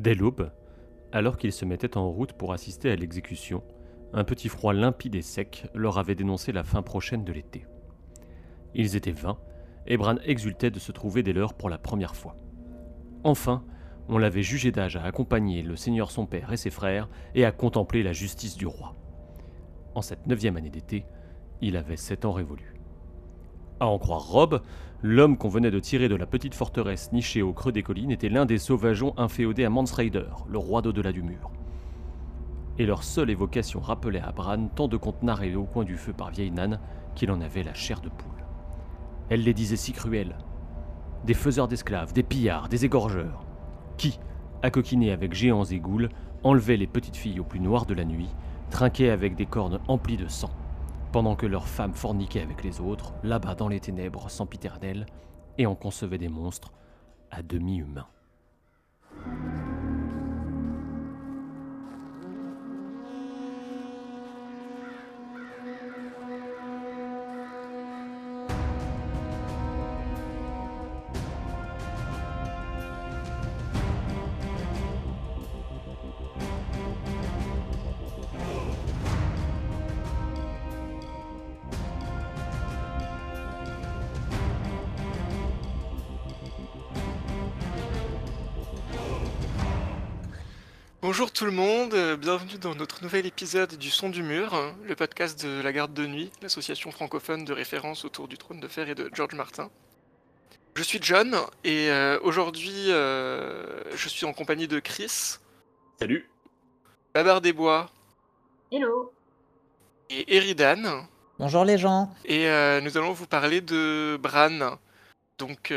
Dès l'aube, alors qu'ils se mettaient en route pour assister à l'exécution, un petit froid limpide et sec leur avait dénoncé la fin prochaine de l'été. Ils étaient 20, et Bran exultait de se trouver des leurs pour la première fois. Enfin, on l'avait jugé d'âge à accompagner le seigneur son père et ses frères et à contempler la justice du roi. En cette 9e année d'été, il avait 7 ans révolus. À en croire Rob, l'homme qu'on venait de tirer de la petite forteresse nichée au creux des collines était l'un des sauvageons inféodés à Mans Raider, le roi d'au-delà du mur. Et leur seule évocation rappelait à Bran tant de contes narrés au coin du feu par vieille Nan qu'il en avait la chair de poule. Elle les disait si cruels. Des faiseurs d'esclaves, des pillards, des égorgeurs. Qui, acoquinés avec géants et ghouls, enlevaient les petites filles au plus noir de la nuit, trinquaient avec des cornes emplies de sang, pendant que leurs femmes forniquaient avec les autres, là-bas dans les ténèbres sempiternelles, et en concevaient des monstres à demi humains. Bonjour tout le monde, bienvenue dans notre nouvel épisode du Son du Mur, le podcast de la Garde de Nuit, l'association francophone de référence autour du Trône de Fer et de George Martin. Je suis John, et aujourd'hui je suis en compagnie de Chris. Salut. Babar des Bois. Hello. Et Eridan. Bonjour les gens. Et nous allons vous parler de Bran. Donc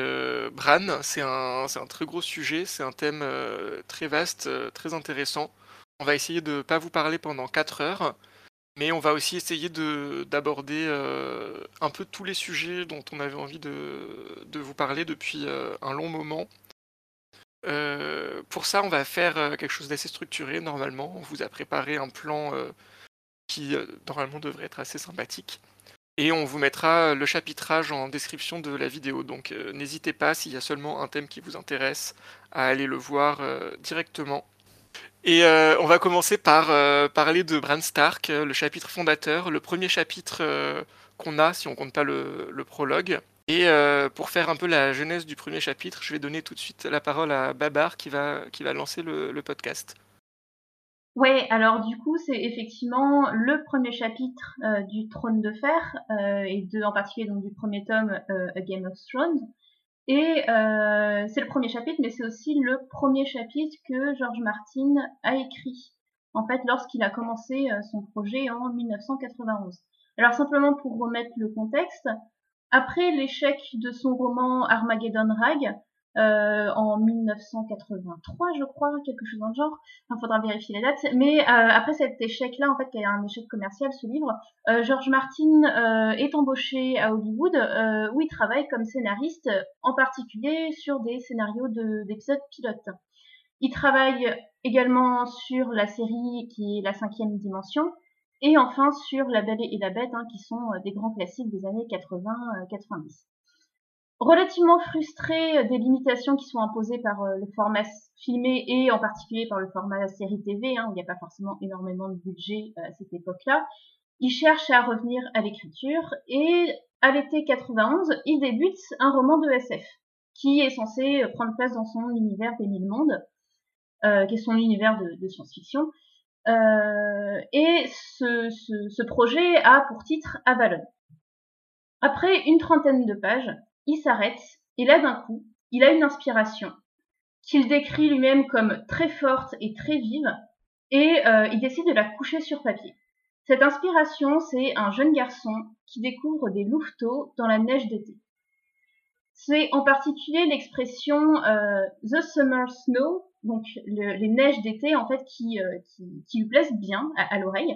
Bran, c'est un très gros sujet, c'est un thème très vaste, très intéressant. On va essayer de ne pas vous parler pendant 4 heures, mais on va aussi essayer d'aborder un peu tous les sujets dont on avait envie de vous parler depuis un long moment. Pour ça, on va faire quelque chose d'assez structuré, normalement. On vous a préparé un plan qui, normalement, devrait être assez sympathique. Et on vous mettra le chapitrage en description de la vidéo, donc n'hésitez pas, s'il y a seulement un thème qui vous intéresse, à aller le voir directement. Et on va commencer par parler de Bran Stark, le chapitre fondateur, le premier chapitre qu'on a, si on compte pas le prologue. Et pour faire un peu la genèse du premier chapitre, je vais donner tout de suite la parole à Babar qui va lancer le podcast. Ouais, alors du coup, c'est effectivement le premier chapitre du Trône de Fer, et en particulier donc, du premier tome A Game of Thrones. Et c'est le premier chapitre, mais c'est aussi le premier chapitre que George Martin a écrit, en fait, lorsqu'il a commencé son projet en 1991. Alors simplement pour remettre le contexte, après l'échec de son roman Armageddon Rag, en 1983 je crois, quelque chose dans le genre, il faudra vérifier les dates, mais après cet échec là en fait, qui est un échec commercial ce livre, George Martin est embauché à Hollywood où il travaille comme scénariste, en particulier sur des scénarios d'épisodes pilotes. Il travaille également sur la série qui est La 5e dimension, et enfin sur La Belle et la Bête, hein, qui sont des grands classiques des années 80-90. Relativement frustré des limitations qui sont imposées par le format filmé et en particulier par le format série TV, hein, où il n'y a pas forcément énormément de budget à cette époque-là, il cherche à revenir à l'écriture et à l'été 91, il débute un roman de SF qui est censé prendre place dans son univers des Mille Mondes, qui est son univers de science-fiction. Et ce projet a pour titre Avalon. Après une 30aine de pages, il s'arrête, et là d'un coup, il a une inspiration, qu'il décrit lui-même comme très forte et très vive, et il décide de la coucher sur papier. Cette inspiration, c'est un jeune garçon qui découvre des louveteaux dans la neige d'été. C'est en particulier l'expression « the summer snow », donc les neiges d'été en fait qui lui plaisent bien à l'oreille.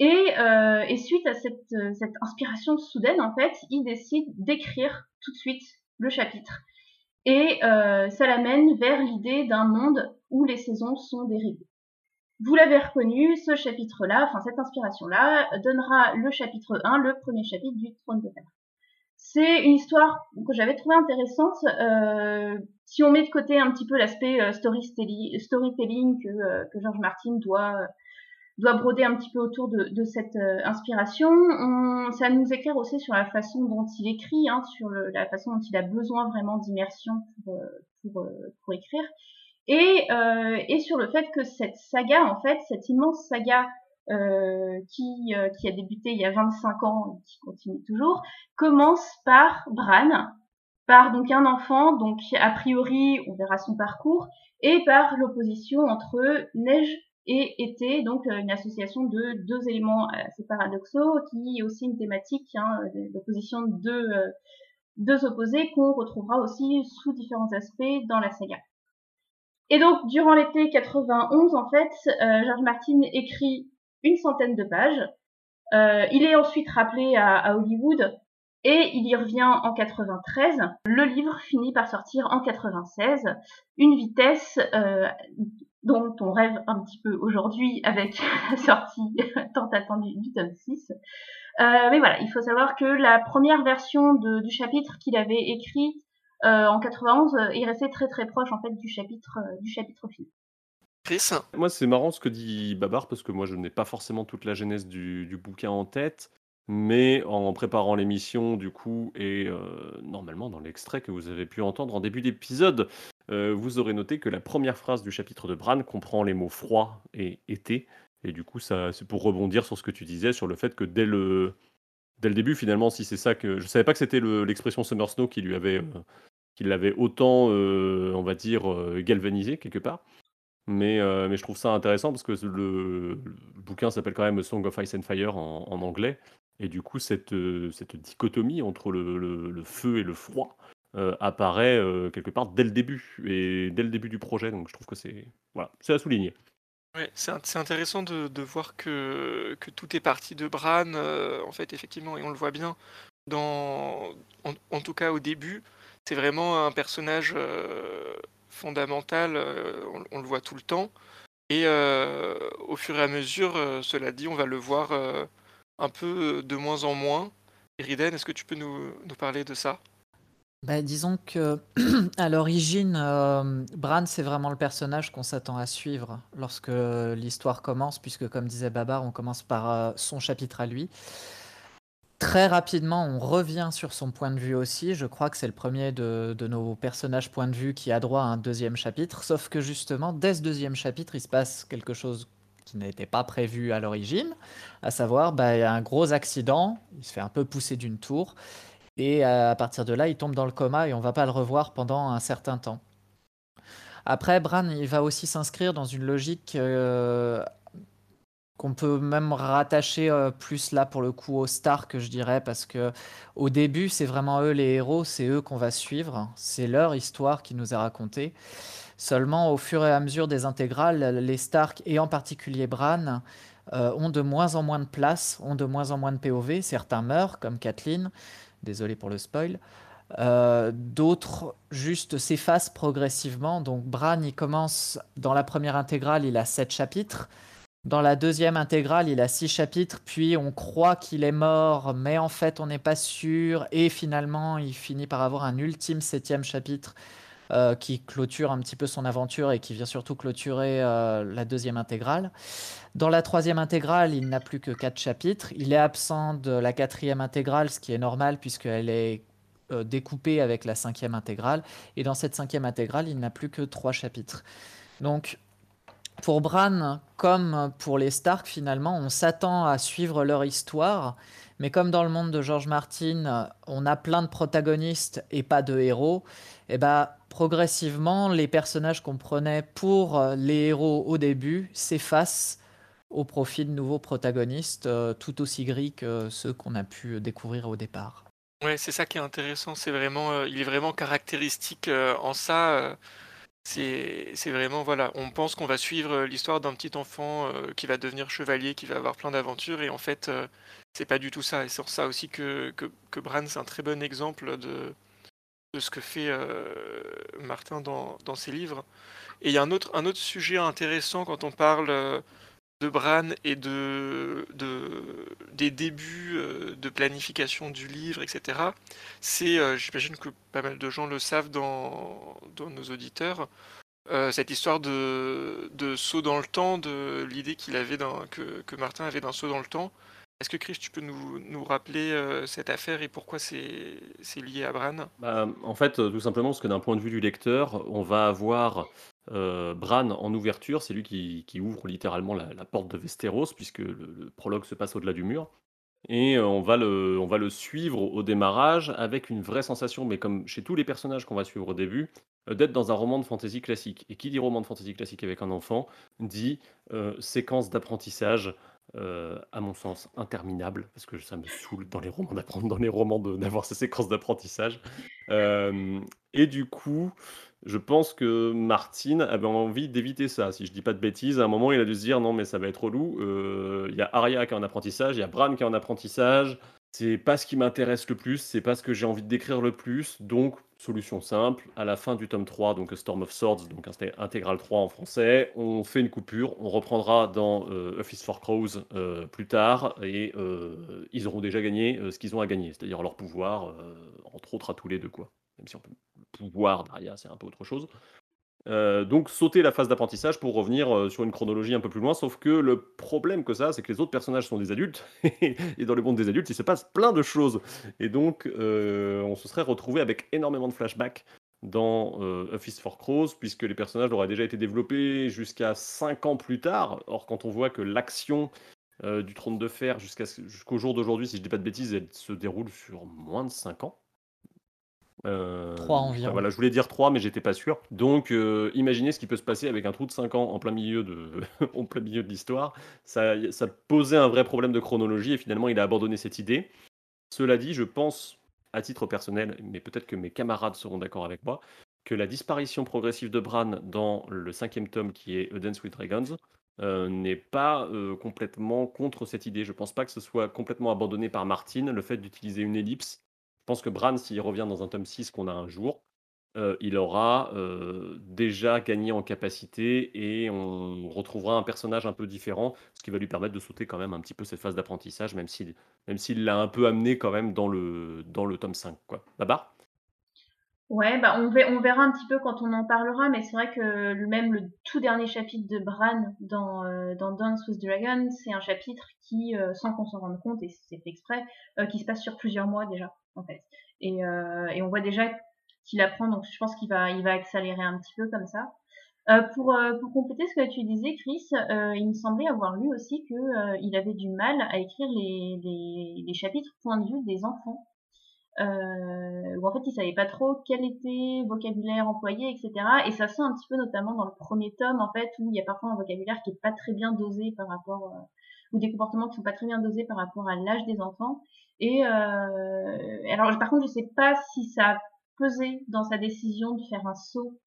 Et suite à cette inspiration soudaine, en fait, il décide d'écrire tout de suite le chapitre. Et ça l'amène vers l'idée d'un monde où les saisons sont déréglées. Vous l'avez reconnu, ce chapitre-là, enfin cette inspiration-là, donnera le chapitre 1, le premier chapitre du Trône de Fer. C'est une histoire que j'avais trouvée intéressante. Si on met de côté un petit peu l'aspect storytelling que George Martin doit broder un petit peu autour de cette inspiration, ça nous éclaire aussi sur la façon dont il écrit, hein, sur la façon dont il a besoin vraiment d'immersion pour écrire, et sur le fait que cette saga, en fait, cette immense saga qui a débuté il y a 25 ans et qui continue toujours, commence par Bran, par donc un enfant, donc a priori on verra son parcours, et par l'opposition entre neige et été, donc une association de deux éléments assez paradoxaux, qui est aussi une thématique, hein, l'opposition de deux opposés, qu'on retrouvera aussi sous différents aspects dans la saga. Et donc durant l'été 91, en fait, George Martin écrit une centaine de pages, il est ensuite rappelé à Hollywood, et il y revient en 93. Le livre finit par sortir en 96, une vitesse dont on rêve un petit peu aujourd'hui avec la sortie tant attendue du tome 6. Mais voilà, il faut savoir que la première version du chapitre qu'il avait écrit en 91 est restée très très proche, en fait, du chapitre fini. Chris, moi c'est marrant ce que dit Babar, parce que moi je n'ai pas forcément toute la genèse du bouquin en tête. Mais en préparant l'émission, du coup, et normalement dans l'extrait que vous avez pu entendre en début d'épisode, vous aurez noté que la première phrase du chapitre de Bran comprend les mots froid et été. Et du coup, ça, c'est pour rebondir sur ce que tu disais, sur le fait que dès le début, finalement, si c'est ça que... Je ne savais pas que c'était l'expression Summer Snow qui l'avait autant, on va dire, galvanisé quelque part. Mais je trouve ça intéressant parce que le bouquin s'appelle quand même Song of Ice and Fire en anglais. Et du coup, cette dichotomie entre le feu et le froid apparaît quelque part dès le début, et dès le début du projet. Donc je trouve que c'est à souligner. Ouais, c'est intéressant de voir que tout est parti de Bran, en fait, effectivement, et on le voit bien, en tout cas au début. C'est vraiment un personnage fondamental, on le voit tout le temps, et au fur et à mesure, cela dit, on va le voir un peu de moins en moins. Eridan, est-ce que tu peux nous parler de ça? Disons que à l'origine, Bran, c'est vraiment le personnage qu'on s'attend à suivre lorsque l'histoire commence, puisque comme disait Babar, on commence par son chapitre à lui. Très rapidement, on revient sur son point de vue aussi. Je crois que c'est le premier de nos personnages point de vue qui a droit à un deuxième chapitre. Sauf que justement, dès ce deuxième chapitre, il se passe quelque chose qui n'était pas prévu à l'origine. À savoir, il y a un gros accident, il se fait un peu pousser d'une tour. Et à partir de là, il tombe dans le coma et on ne va pas le revoir pendant un certain temps. Après, Bran, il va aussi s'inscrire dans une logique... qu'on peut même rattacher plus là pour le coup aux Stark, je dirais, parce que au début c'est vraiment eux les héros, c'est eux qu'on va suivre, c'est leur histoire qui nous est racontée. Seulement au fur et à mesure des intégrales, les Stark et en particulier Bran ont de moins en moins de place, ont de moins en moins de POV, certains meurent comme Kathleen, désolé pour le spoil. D'autres juste s'effacent progressivement. Donc Bran, il commence dans la première intégrale, il a 7 chapitres. Dans la deuxième intégrale, il a 6 chapitres, puis on croit qu'il est mort, mais en fait, on n'est pas sûr. Et finalement, il finit par avoir un ultime 7e chapitre qui clôture un petit peu son aventure et qui vient surtout clôturer la deuxième intégrale. Dans la troisième intégrale, il n'a plus que 4 chapitres. Il est absent de la 4e intégrale, ce qui est normal puisqu'elle est découpée avec la 5e intégrale. Et dans cette 5e intégrale, il n'a plus que 3 chapitres. Donc... pour Bran, comme pour les Stark, finalement, on s'attend à suivre leur histoire. Mais comme dans le monde de George Martin, on a plein de protagonistes et pas de héros, et progressivement, les personnages qu'on prenait pour les héros au début s'effacent au profit de nouveaux protagonistes, tout aussi gris que ceux qu'on a pu découvrir au départ. Ouais, c'est ça qui est intéressant. C'est vraiment, il est vraiment caractéristique en ça. C'est vraiment, voilà, on pense qu'on va suivre l'histoire d'un petit enfant qui va devenir chevalier, qui va avoir plein d'aventures, et en fait, c'est pas du tout ça. Et c'est pour ça aussi que Bran, c'est un très bon exemple de ce que fait Martin dans ses livres. Et il y a un autre sujet intéressant quand on parle de Bran et des débuts de planification du livre, etc. C'est, j'imagine que pas mal de gens le savent dans nos auditeurs, cette histoire de saut dans le temps, de l'idée qu'il avait que Martin avait d'un saut dans le temps. Est-ce que Chris, tu peux nous rappeler cette affaire et pourquoi c'est lié à Bran ? En fait, tout simplement parce que d'un point de vue du lecteur, on va avoir Bran en ouverture, c'est lui qui ouvre littéralement la porte de Westeros, puisque le prologue se passe au-delà du mur, et on va le suivre au démarrage avec une vraie sensation, mais comme chez tous les personnages qu'on va suivre au début, d'être dans un roman de fantasy classique. Et qui dit roman de fantasy classique avec un enfant, dit séquence d'apprentissage, à mon sens interminable, parce que ça me saoule dans les romans d'apprendre, dans les romans d'avoir ces séquences d'apprentissage. Et du coup, je pense que Martin avait envie d'éviter ça. Si je dis pas de bêtises, à un moment, il a dû se dire non, mais ça va être relou. Il y a Arya qui est en apprentissage, il y a Bran qui est en apprentissage. C'est pas ce qui m'intéresse le plus, c'est pas ce que j'ai envie de décrire le plus. Donc, solution simple, à la fin du tome 3, donc Storm of Swords, donc intégrale 3 en français, on fait une coupure, on reprendra dans Office for Crows plus tard, et ils auront déjà gagné ce qu'ils ont à gagner, c'est-à-dire leur pouvoir, entre autres à tous les deux, quoi. Même si on peut... le pouvoir d'Arya, c'est un peu autre chose. Donc sauter la phase d'apprentissage pour revenir sur une chronologie un peu plus loin, sauf que le problème que ça, c'est que les autres personnages sont des adultes, et dans le monde des adultes, il se passe plein de choses. Et donc, on se serait retrouvé avec énormément de flashbacks dans Office for Crows, puisque les personnages auraient déjà été développés jusqu'à 5 ans plus tard. Or, quand on voit que l'action du Trône de Fer jusqu'au jour d'aujourd'hui, si je dis pas de bêtises, elle se déroule sur moins de 5 ans. 3 environ. Voilà, je voulais dire 3 mais j'étais pas sûr. Donc imaginez ce qui peut se passer avec un trou de 5 ans en plein milieu de, en plein milieu de l'histoire. Ça posait un vrai problème de chronologie et finalement il a abandonné cette idée. Cela dit, je pense à titre personnel, mais peut-être que mes camarades seront d'accord avec moi, que la disparition progressive de Bran dans le 5e tome qui est A Dance with Dragons n'est pas complètement contre cette idée. Je pense pas que ce soit complètement abandonné par Martin, le fait d'utiliser une ellipse. Je pense que Bran, s'il revient dans un tome 6 qu'on a un jour, il aura déjà gagné en capacité et on retrouvera un personnage un peu différent, ce qui va lui permettre de sauter quand même un petit peu cette phase d'apprentissage, même s'il l'a un peu amené quand même dans le tome 5. Quoi. Babar ? Ouais, bah on verra un petit peu quand on en parlera, mais c'est vrai que même le tout dernier chapitre de Bran dans Dance with Dragons, c'est un chapitre qui, sans qu'on s'en rende compte, et c'est fait exprès, qui se passe sur plusieurs mois déjà, en fait. Et on voit déjà qu'il apprend, donc je pense qu'il va accélérer un petit peu comme ça. Pour compléter ce que tu disais, Chris, il me semblait avoir lu aussi que il avait du mal à écrire les chapitres point de vue des enfants. Où en fait il savait pas trop quel était vocabulaire employé, etc. Et ça sent un petit peu notamment dans le premier tome, en fait, où il y a parfois un vocabulaire qui est pas très bien dosé par rapport, ou des comportements qui sont pas très bien dosés par rapport à l'âge des enfants. Et alors par contre je sais pas si ça a pesé dans sa décision de faire un saut,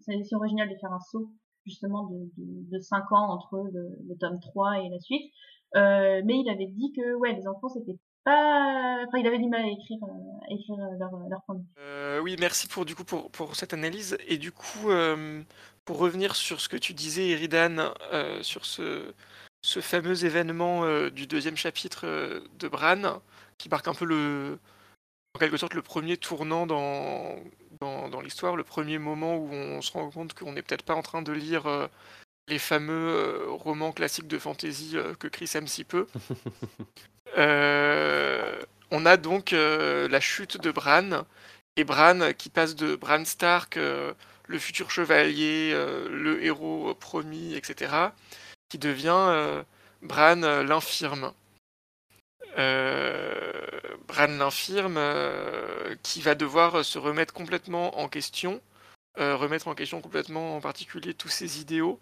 sa décision originale de faire un saut justement de 5 ans entre le tome 3 et la suite, mais il avait dit que ouais, les enfants c'était pas... Enfin, il avait du mal à écrire leur point de vue. Oui, merci pour cette analyse. Et du coup, pour revenir sur ce que tu disais, Eridan, sur ce fameux événement du deuxième chapitre de Bran, qui marque un peu en quelque sorte le premier tournant dans l'histoire, le premier moment où on se rend compte qu'on n'est peut-être pas en train de lire les fameux romans classiques de fantasy que Chris aime si peu. On a donc la chute de Bran, et Bran qui passe de Bran Stark, le futur chevalier, le héros promis, etc., qui devient Bran l'infirme. Bran l'infirme qui va devoir se remettre complètement en question, en particulier tous ses idéaux.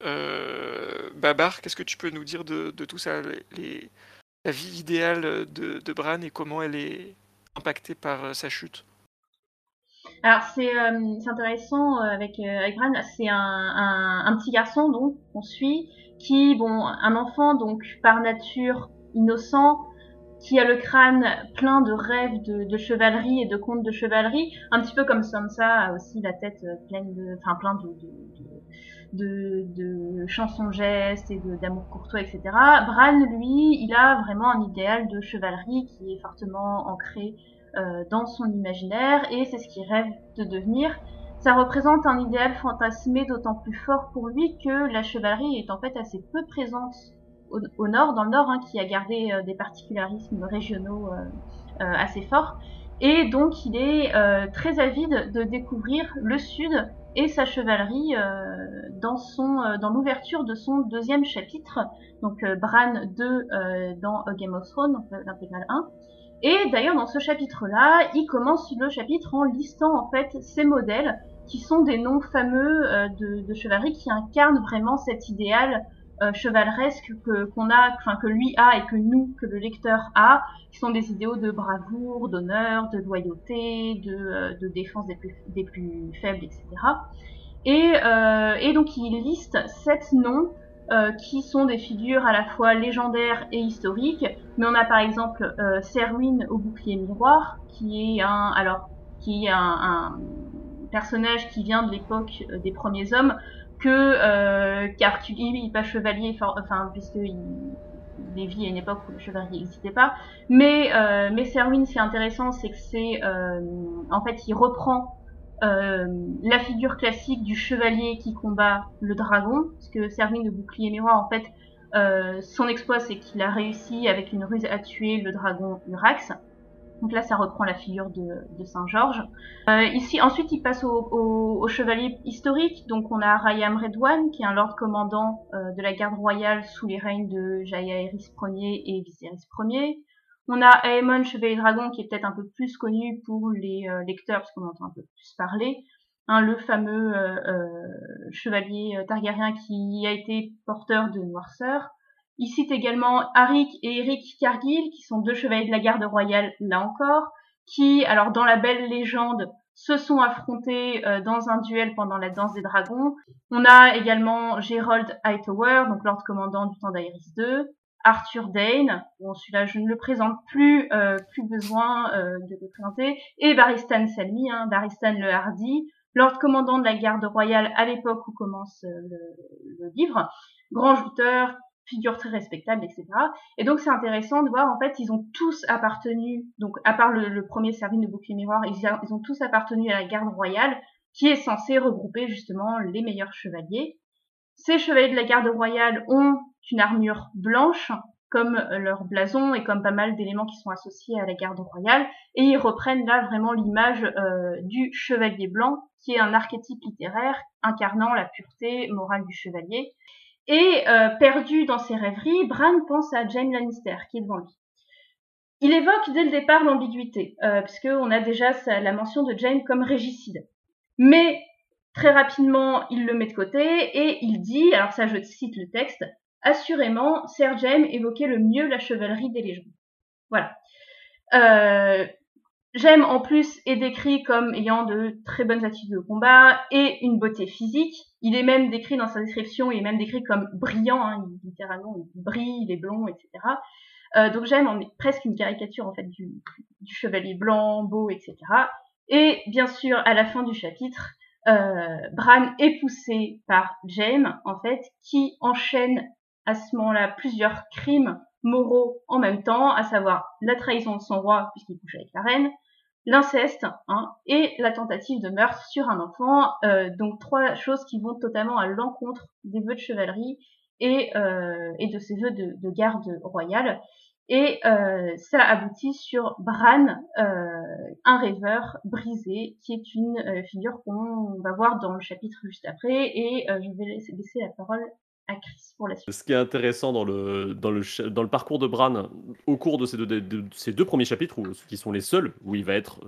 Babar, qu'est-ce que tu peux nous dire de tout ça, la vie idéale de Bran et comment elle est impactée par sa chute? Alors c'est intéressant avec Bran, c'est un petit garçon donc qu'on suit, qui un enfant donc par nature innocent, qui a le crâne plein de rêves de chevalerie et de contes de chevalerie, un petit peu comme Sansa a aussi la tête pleine de, enfin plein de de chansons-gestes et d'amour courtois, etc. Bran, lui, il a vraiment un idéal de chevalerie qui est fortement ancré dans son imaginaire, et c'est ce qu'il rêve de devenir. Ça représente un idéal fantasmé d'autant plus fort pour lui que la chevalerie est en fait assez peu présente au nord, dans le nord, hein, qui a gardé des particularismes régionaux assez forts. Et donc il est très avide de découvrir le sud et sa chevalerie dans l'ouverture de son deuxième chapitre, donc Bran 2 dans A Game of Thrones, donc l'intégrale 1. Et d'ailleurs dans ce chapitre-là, il commence le chapitre en listant en fait ses modèles, qui sont des noms fameux de chevalerie qui incarnent vraiment cet idéal chevaleresque que lui a et que le lecteur a, qui sont des idéaux de bravoure, d'honneur, de loyauté, de défense des plus faibles, etc. Et donc il liste 7 noms qui sont des figures à la fois légendaires et historiques. Mais on a par exemple Cerwyn au bouclier miroir, qui est un personnage qui vient de l'époque des premiers hommes, car il n'est pas chevalier, puisqu'il vit à une époque où le chevalier n'existait pas. Mais Cerwyn, ce qui est intéressant, c'est que il reprend la figure classique du chevalier qui combat le dragon, parce que Cerwyn, le bouclier miroir, en fait, son exploit, c'est qu'il a réussi avec une ruse à tuer le dragon Urax. Donc là, ça reprend la figure de Saint-Georges. Ensuite, il passe au chevalier historique. Donc, on a Varamir Redwyne, qui est un lord commandant de la garde royale sous les règnes de Jaehaerys Ier et Viserys Ier. On a Aemon, chevalier dragon, qui est peut-être un peu plus connu pour les lecteurs, parce qu'on entend un peu plus parler. Le fameux chevalier Targaryen qui a été porteur de noirceur. Il cite également Arik et Eric Cargill, qui sont 2 chevaliers de la garde royale, là encore, qui, alors dans la belle légende, se sont affrontés dans un duel pendant la Danse des Dragons. On a également Gerald Hightower, donc Lord Commandant du temps d'Aerys II, Arthur Dayne, bon celui-là je ne le présente plus, plus besoin de le présenter, et Barristan Selmy, Barristan le Hardy, Lord Commandant de la garde royale à l'époque où commence le livre, grand jouteur, figure très respectable, etc. Et donc c'est intéressant de voir, en fait, ils ont tous appartenu, donc à part le premier Cerwyn de bouclier miroir, ils ont tous appartenu à la garde royale, qui est censée regrouper justement les meilleurs chevaliers. Ces chevaliers de la garde royale ont une armure blanche, comme leur blason et comme pas mal d'éléments qui sont associés à la garde royale, et ils reprennent là vraiment l'image du chevalier blanc, qui est un archétype littéraire incarnant la pureté morale du chevalier. Et perdu dans ses rêveries, Bran pense à Jaime Lannister, qui est devant lui. Il évoque dès le départ l'ambiguïté, puisqu'on a déjà la mention de Jaime comme régicide. Mais très rapidement, il le met de côté et il dit, alors ça je cite le texte, « Assurément, Sir Jaime évoquait le mieux la chevalerie des légendes. » Voilà. Jaime, en plus, est décrit comme ayant de très bonnes attitudes de combat et une beauté physique. Il est même décrit dans sa description, il est même décrit comme brillant, littéralement, il brille, il est blond, etc. Donc Jaime en est presque une caricature, en fait, du chevalier blanc, beau, etc. Et, bien sûr, à la fin du chapitre, Bran est poussé par Jaime, en fait, qui enchaîne à ce moment-là plusieurs crimes moraux en même temps, à savoir la trahison de son roi, puisqu'il couche avec la reine, l'inceste, et la tentative de meurtre sur un enfant, donc 3 choses qui vont totalement à l'encontre des vœux de chevalerie et de ses vœux de garde royale. Et ça aboutit sur Bran, un rêveur brisé, qui est une figure qu'on va voir dans le chapitre juste après, et je vais laisser la parole à Chris pour la suite. Ce qui est intéressant dans le parcours de Bran, au cours de ces deux premiers chapitres, qui sont les seuls où il va être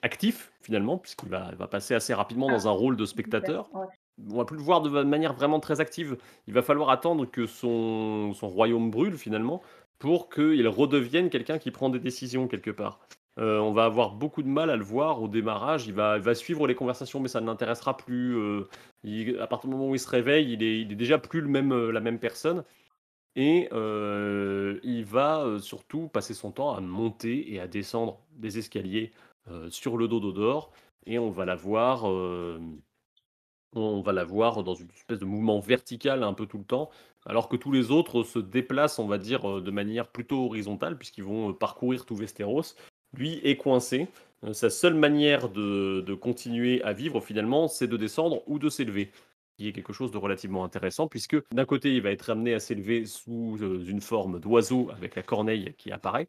actif finalement, puisqu'il va passer assez rapidement dans un rôle de spectateur. Ouais. On va plus le voir de manière vraiment très active. Il va falloir attendre que son royaume brûle finalement, pour qu'il redevienne quelqu'un qui prend des décisions quelque part. On va avoir beaucoup de mal à le voir au démarrage. Il va suivre les conversations, mais ça ne l'intéressera plus. À partir du moment où il se réveille, il est déjà plus la même personne. Et il va surtout passer son temps à monter et à descendre des escaliers sur le dos d'Odor. Et on va la voir on va la voir dans une espèce de mouvement vertical un peu tout le temps, alors que tous les autres se déplacent, on va dire, de manière plutôt horizontale, puisqu'ils vont parcourir tout Westeros. Lui est coincé. Sa seule manière de continuer à vivre, finalement, c'est de descendre ou de s'élever, qui est quelque chose de relativement intéressant, puisque d'un côté, il va être amené à s'élever sous une forme d'oiseau, avec la corneille qui apparaît,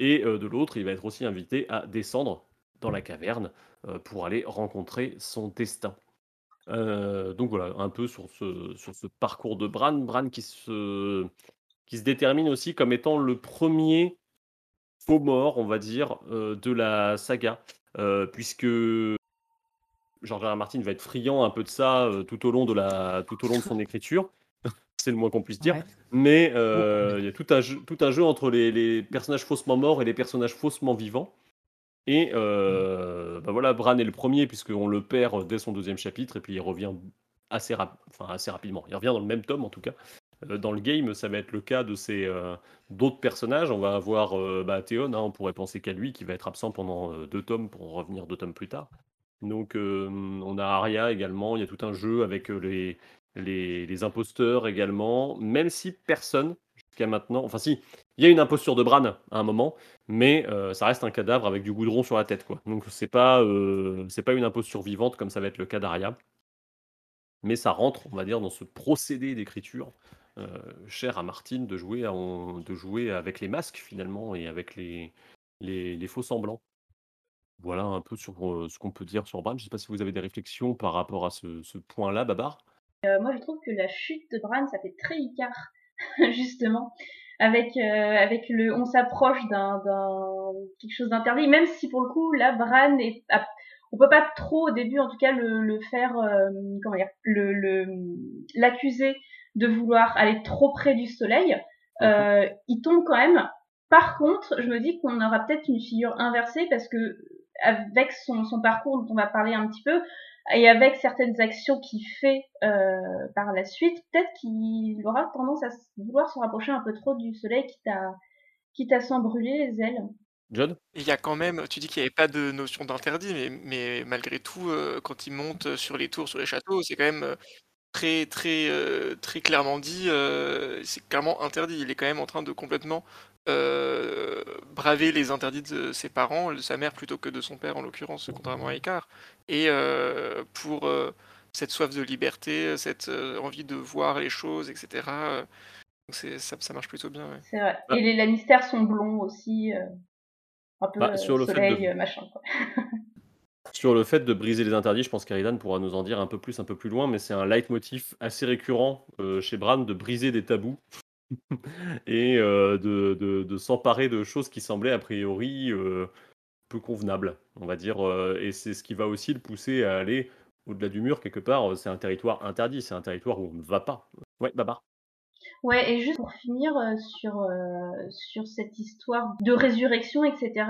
et de l'autre, il va être aussi invité à descendre dans la caverne pour aller rencontrer son destin. Donc voilà, un peu sur ce parcours de Bran qui se détermine aussi comme étant le premier faux mort, on va dire, de la saga, puisque George Martin va être friand un peu de ça tout au long de son écriture, c'est le moins qu'on puisse dire, ouais. Mais il y a tout un jeu entre les personnages faussement morts et les personnages faussement vivants. Et voilà, Bran est le premier, puisqu'on le perd dès son deuxième chapitre, et puis il revient assez rapidement. Il revient dans le même tome, en tout cas. Dans le game, ça va être le cas de d'autres personnages. On va avoir Théon, on pourrait penser qu'à lui, qui va être absent pendant 2 tomes, pour revenir 2 tomes plus tard. Donc on a Arya également, il y a tout un jeu avec les imposteurs également, même si personne... Jusqu'à maintenant, enfin si, il y a une imposture de Bran à un moment, mais ça reste un cadavre avec du goudron sur la tête, quoi. Donc c'est pas une imposture vivante comme ça va être le cas d'Arya, mais ça rentre, on va dire, dans ce procédé d'écriture cher à Martin de jouer avec les masques finalement et avec les faux semblants. Voilà un peu sur ce qu'on peut dire sur Bran. Je sais pas si vous avez des réflexions par rapport à ce point-là, Babar. Moi, je trouve que la chute de Bran, ça fait très Icare. Justement, avec le, on s'approche d'un quelque chose d'interdit, même si pour le coup là Bran on peut pas trop au début en tout cas le faire l'accuser de vouloir aller trop près du soleil, il tombe quand même. Par contre, je me dis qu'on aura peut-être une figure inversée, parce que avec son parcours dont on va parler un petit peu, et avec certaines actions qu'il fait par la suite, peut-être qu'il aura tendance à vouloir se rapprocher un peu trop du soleil, quitte à s'en brûler les ailes. John ? Il y a quand même, tu dis qu'il n'y avait pas de notion d'interdit, mais malgré tout, quand il monte sur les tours, sur les châteaux, c'est quand même très, très, très clairement dit, c'est clairement interdit. Il est quand même en train de complètement braver les interdits de ses parents, de sa mère plutôt que de son père en l'occurrence, contrairement à Icare, et pour cette soif de liberté, cette envie de voir les choses, etc. Donc ça marche plutôt bien. Ouais. C'est vrai. Et les Lannister sont blonds aussi, un peu sur le soleil, fait de... machin. Quoi. Sur le fait de briser les interdits, je pense qu'Eridan pourra nous en dire un peu plus loin, mais c'est un leitmotiv assez récurrent chez Bran de briser des tabous. Et de s'emparer de choses qui semblaient a priori peu convenables, on va dire, et c'est ce qui va aussi le pousser à aller au-delà du mur quelque part. C'est un territoire interdit, c'est un territoire où on ne va pas. Ouais, Babar. Ouais, et juste pour finir sur cette histoire de résurrection, etc.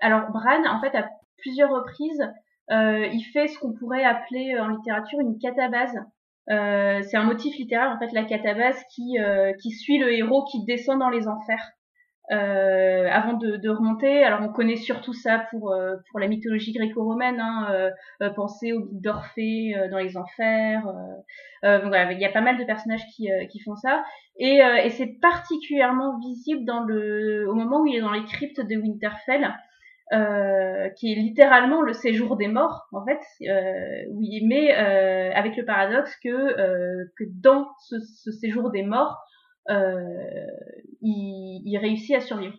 Alors Bran, en fait, à plusieurs reprises, il fait ce qu'on pourrait appeler en littérature une catabase. C'est un motif littéraire, en fait, la catabase qui suit le héros qui descend dans les enfers avant de remonter. Alors on connaît surtout ça pour la mythologie gréco-romaine, pensez au mythe d'Orphée dans les enfers. Donc voilà, il y a pas mal de personnages qui font ça, et c'est particulièrement visible au moment où il est dans les cryptes de Winterfell. Qui est littéralement le séjour des morts, en fait, avec le paradoxe que dans ce séjour des morts, il réussit à survivre,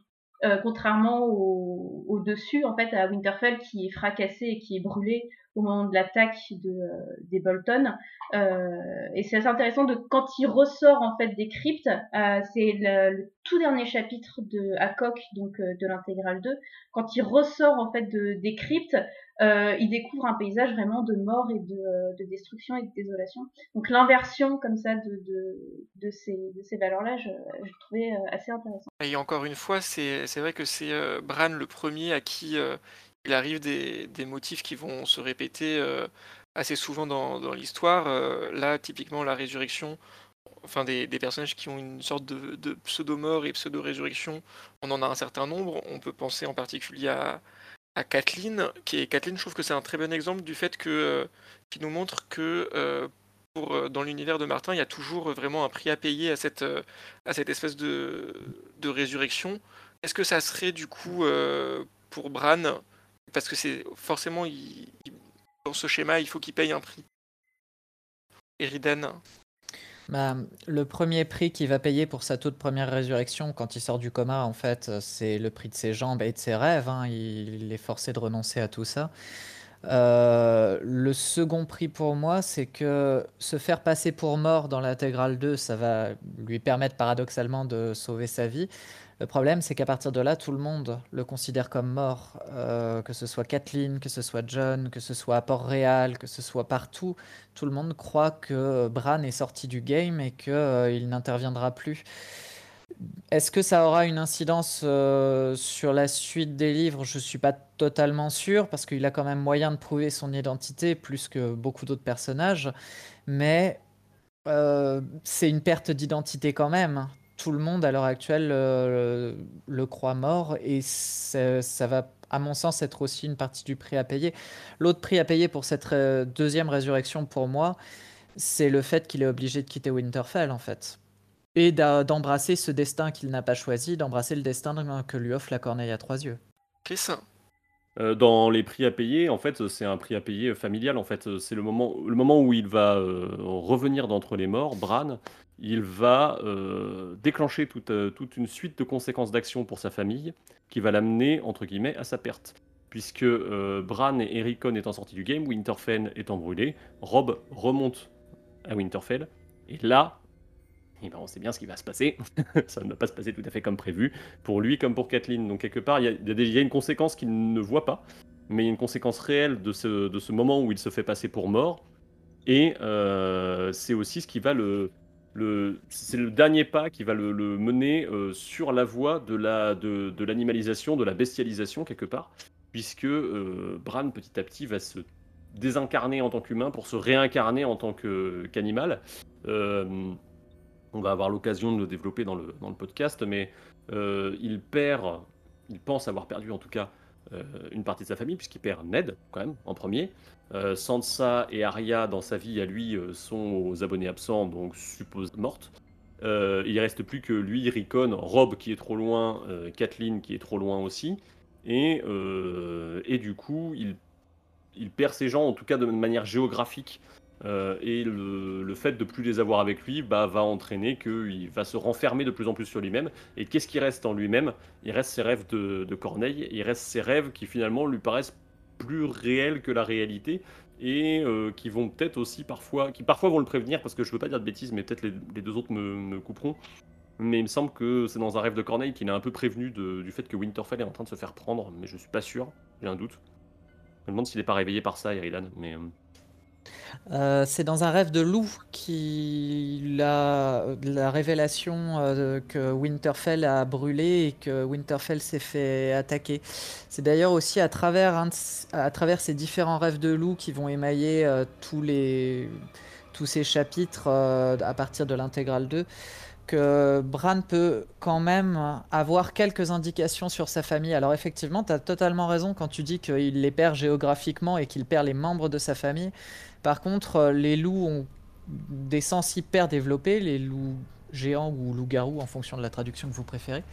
contrairement au dessus, en fait, à Winterfell, qui est fracassé et qui est brûlé au moment de l'attaque des Bolton. Et c'est assez intéressant quand il ressort, en fait, des cryptes, c'est le tout dernier chapitre de Acock, donc de l'intégrale 2, quand il ressort, en fait, des cryptes, il découvre un paysage vraiment de mort et de destruction et de désolation. Donc l'inversion comme ça de ces valeurs-là, je trouvais assez intéressant. Et encore une fois, c'est vrai que c'est Bran le premier à qui... il arrive des motifs qui vont se répéter assez souvent dans l'histoire. Là, typiquement, la résurrection, enfin des personnages qui ont une sorte de pseudo-mort et pseudo-résurrection, on en a un certain nombre. On peut penser en particulier à à Kathleen. Kathleen, je trouve que c'est un très bon exemple du fait que qui nous montre que dans l'univers de Martin, il y a toujours vraiment un prix à payer à cette espèce de résurrection. Est-ce que ça serait du coup pour Bran, parce que c'est forcément dans ce schéma, il faut qu'il paye un prix. Eridan. Bah, le premier prix qu'il va payer pour sa toute première résurrection quand il sort du coma, en fait, c'est le prix de ses jambes et de ses rêves. Hein. Il est forcé de renoncer à tout ça. Le second prix pour moi, c'est que se faire passer pour mort dans l'intégrale 2, ça va lui permettre paradoxalement de sauver sa vie. Le problème, c'est qu'à partir de là, tout le monde le considère comme mort, que ce soit Kathleen, que ce soit John, que ce soit à Port-Réal, que ce soit partout. Tout le monde croit que Bran est sorti du game et qu'il n'interviendra plus. Est-ce que ça aura une incidence sur la suite des livres? Je ne suis pas totalement sûr, parce qu'il a quand même moyen de prouver son identité, plus que beaucoup d'autres personnages, mais c'est une perte d'identité quand même. Tout le monde, à l'heure actuelle, le croit mort, et ça va, à mon sens, être aussi une partie du prix à payer. L'autre prix à payer pour cette deuxième résurrection, pour moi, c'est le fait qu'il est obligé de quitter Winterfell, en fait. Et d'embrasser ce destin qu'il n'a pas choisi, d'embrasser le destin que lui offre la corneille à trois yeux. Chris. Dans les prix à payer, en fait, c'est un prix à payer familial. En fait, c'est le moment où il va revenir d'entre les morts, Bran. Il va déclencher toute une suite de conséquences d'actions pour sa famille qui va l'amener, entre guillemets, à sa perte. Puisque Bran et Rickon étant sortis du game, Winterfell étant brûlé, Rob remonte à Winterfell. Et là, eh ben on sait bien ce qui va se passer. Ça ne va pas se passer tout à fait comme prévu, pour lui comme pour Kathleen. Donc quelque part, il y a une conséquence qu'il ne voit pas, mais il y a une conséquence réelle de ce moment où il se fait passer pour mort. Et c'est aussi ce qui va c'est le dernier pas qui va le mener sur la voie de l'animalisation, de la bestialisation quelque part, puisque Bran petit à petit va se désincarner en tant qu'humain pour se réincarner en tant qu'animal. On va avoir l'occasion de le développer dans le podcast, mais il pense avoir perdu en tout cas une partie de sa famille, puisqu'il perd Ned quand même en premier. Sansa et Arya dans sa vie à lui sont aux abonnés absents, donc supposés mortes. Il reste plus que lui, Rickon, Rob qui est trop loin, Kathleen qui est trop loin aussi, et du coup il perd ses gens en tout cas de manière géographique. Et le fait de plus les avoir avec lui va entraîner qu'il va se renfermer de plus en plus sur lui-même. Et qu'est-ce qui reste en lui-même? Il reste ses rêves de Corneille, il reste ses rêves qui finalement lui paraissent plus réels que la réalité, et qui vont peut-être aussi parfois vont le prévenir, parce que je veux pas dire de bêtises, mais peut-être les deux autres me couperont. Mais il me semble que c'est dans un rêve de Corneille qu'il est un peu prévenu du fait que Winterfell est en train de se faire prendre, mais je suis pas sûr, j'ai un doute. Je me demande s'il n'est pas réveillé par ça, Eridan, mais... c'est dans un rêve de loup qu'il a la révélation que Winterfell a brûlé et que Winterfell s'est fait attaquer. C'est d'ailleurs aussi à travers ces différents rêves de loup qui vont émailler tous ces chapitres à partir de l'intégrale 2 que Bran peut quand même avoir quelques indications sur sa famille. Alors effectivement, tu as totalement raison quand tu dis qu'il les perd géographiquement et qu'il perd les membres de sa famille. Par contre, les loups ont des sens hyper développés, les loups géants ou loups-garous, en fonction de la traduction que vous préférez.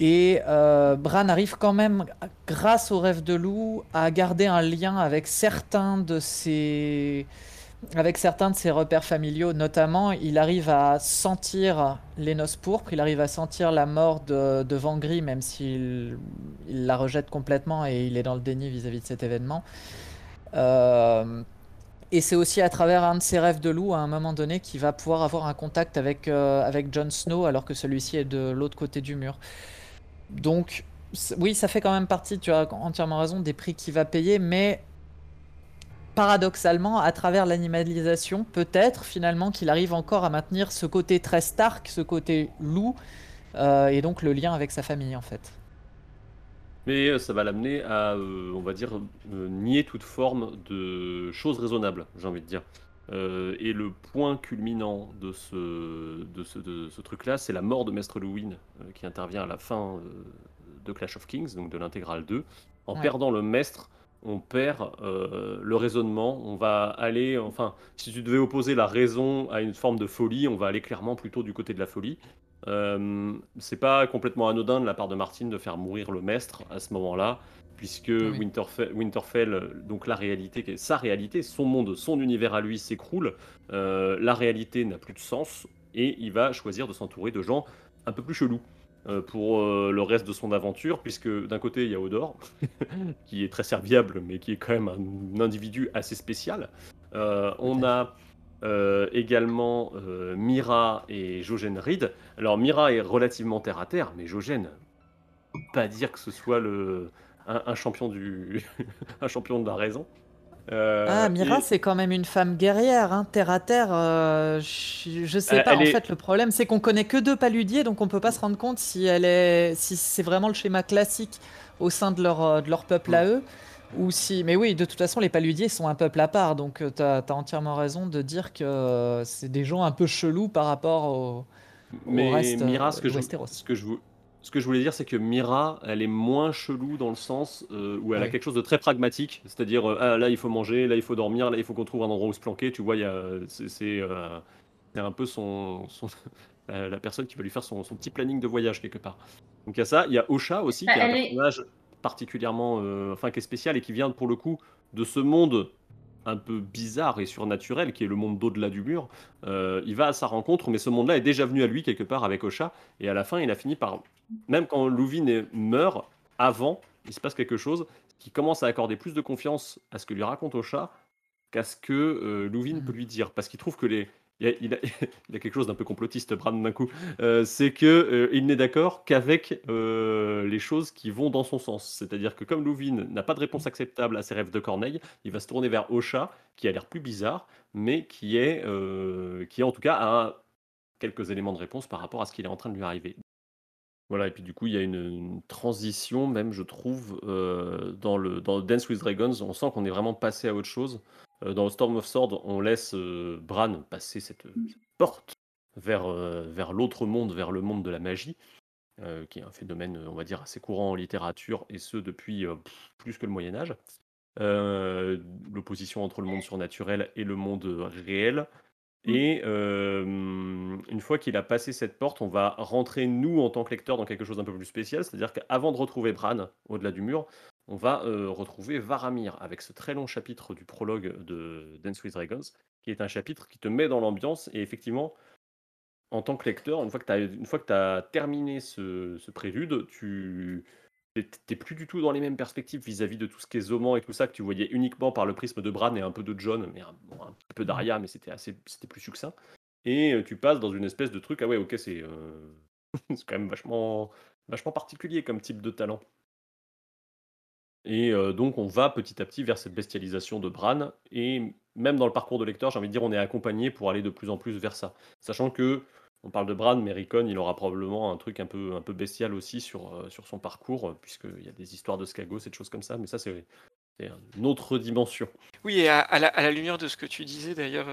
Et Bran arrive quand même, grâce au rêve de loup, à garder un lien avec certains de ses repères familiaux. Notamment, il arrive à sentir les noces pourpres, il arrive à sentir la mort de Vangry, même s'il la rejette complètement et il est dans le déni vis-à-vis de cet événement. Et c'est aussi à travers un de ses rêves de loup, à un moment donné, qu'il va pouvoir avoir un contact avec Jon Snow, alors que celui-ci est de l'autre côté du mur. Donc, oui, ça fait quand même partie, tu as entièrement raison, des prix qu'il va payer, mais... paradoxalement, à travers l'animalisation, peut-être finalement qu'il arrive encore à maintenir ce côté très Stark, ce côté loup, et donc le lien avec sa famille en fait. Mais ça va l'amener à, on va dire, nier toute forme de choses raisonnables, j'ai envie de dire. Et le point culminant de ce truc-là, c'est la mort de Mestre Luwin, qui intervient à la fin de Clash of Kings, donc de l'intégrale 2, En perdant le maître, on perd le raisonnement. On va aller, enfin, si tu devais opposer la raison à une forme de folie, on va aller clairement plutôt du côté de la folie. C'est pas complètement anodin de la part de Martin de faire mourir le maître à ce moment-là, puisque Winterfell, donc la réalité, sa réalité, son monde, son univers à lui s'écroule. La réalité n'a plus de sens et il va choisir de s'entourer de gens un peu plus chelous pour le reste de son aventure, puisque d'un côté il y a Odor qui est très serviable mais qui est quand même un individu assez spécial. On a également Meera et Jojen Reed. Alors Meera est relativement terre à terre, mais Jojen, pas dire que ce soit un champion du un champion de la raison. Meera, c'est quand même une femme guerrière, hein, terre à terre. Je sais pas. En fait, le problème, c'est qu'on connaît que deux paludiers, donc on peut pas se rendre compte si c'est vraiment le schéma classique au sein de leur peuple à eux, ou si. Mais oui, de toute façon, les paludiers sont un peuple à part, donc t'as entièrement raison de dire que c'est des gens un peu chelous par rapport au reste. Meera, ce que je voulais dire, c'est que Meera, elle est moins chelou dans le sens où elle a quelque chose de très pragmatique, c'est-à-dire là il faut manger, là il faut dormir, là il faut qu'on trouve un endroit où se planquer. Tu vois, c'est un peu son la personne qui va lui faire son petit planning de voyage quelque part. Donc il y a ça, il y a Osha aussi qui est un personnage particulièrement, qui est spécial et qui vient pour le coup de ce monde un peu bizarre et surnaturel qui est le monde d'au-delà du mur. Il va à sa rencontre, mais ce monde-là est déjà venu à lui quelque part avec Osha, et à la fin il a fini par, même quand Luwin meurt, avant il se passe quelque chose qui commence à accorder plus de confiance à ce que lui raconte Osha qu'à ce que Luwin peut lui dire, parce qu'il trouve que il a quelque chose d'un peu complotiste, Bran, d'un coup. C'est qu'il n'est d'accord qu'avec les choses qui vont dans son sens. C'est-à-dire que comme Luwin n'a pas de réponse acceptable à ses rêves de Corneille, il va se tourner vers Osha, qui a l'air plus bizarre, mais qui est en tout cas à quelques éléments de réponse par rapport à ce qu'il est en train de lui arriver. Voilà, et puis du coup, il y a une transition, même, je trouve, dans le Dance with Dragons, on sent qu'on est vraiment passé à autre chose. Dans le Storm of Swords, on laisse Bran passer cette porte vers l'autre monde, vers le monde de la magie, qui est un phénomène, on va dire, assez courant en littérature, et ce depuis plus que le Moyen-Âge. L'opposition entre le monde surnaturel et le monde réel. Et une fois qu'il a passé cette porte, on va rentrer, nous, en tant que lecteurs, dans quelque chose d'un peu plus spécial, c'est-à-dire qu'avant de retrouver Bran, au-delà du mur, on va retrouver Varamir avec ce très long chapitre du prologue de Dance with Dragons, qui est un chapitre qui te met dans l'ambiance. Et effectivement, en tant que lecteur, une fois que tu as terminé ce prélude, tu n'es plus du tout dans les mêmes perspectives vis-à-vis de tout ce qui est Zoman et tout ça, que tu voyais uniquement par le prisme de Bran et un peu de John, mais un petit peu d'Arya, mais c'était plus succinct. Et tu passes dans une espèce de truc, c'est quand même vachement particulier comme type de talent. Et donc on va petit à petit vers cette bestialisation de Bran, et même dans le parcours de lecteur, j'ai envie de dire, on est accompagné pour aller de plus en plus vers ça, sachant que on parle de Bran, mais Rickon, il aura probablement un truc un peu bestial aussi sur son parcours, puisqu'il y a des histoires de Skagos et de choses comme ça, mais ça c'est une autre dimension. Oui, et à la lumière de ce que tu disais d'ailleurs,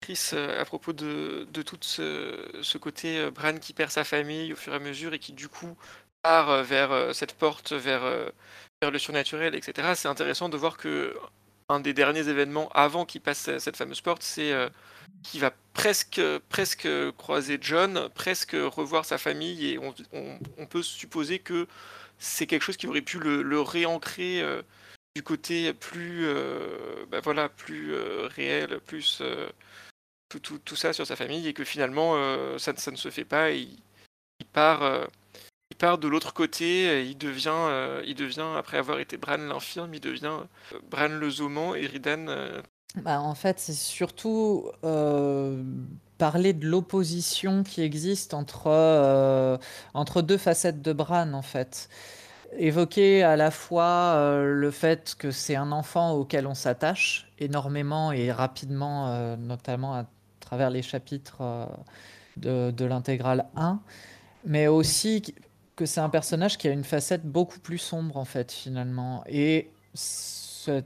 Chris, à propos de tout ce côté Bran qui perd sa famille au fur et à mesure et qui du coup part vers cette porte, vers le surnaturel, etc. C'est intéressant de voir que un des derniers événements avant qu'il passe cette fameuse porte, c'est qu'il va presque croiser John, presque revoir sa famille, et on peut supposer que c'est quelque chose qui aurait pu le réancrer du côté plus réel, plus tout ça sur sa famille, et que finalement ça ne se fait pas, et il part. Il part de l'autre côté, il devient, après avoir été Bran l'infirme, il devient Bran le Zoman, Eridan. En fait, c'est surtout parler de l'opposition qui existe entre deux facettes de Bran, en fait. Évoquer à la fois le fait que c'est un enfant auquel on s'attache énormément et rapidement, notamment à travers les chapitres de l'intégrale 1, mais aussi que c'est un personnage qui a une facette beaucoup plus sombre, en fait, finalement. Et ce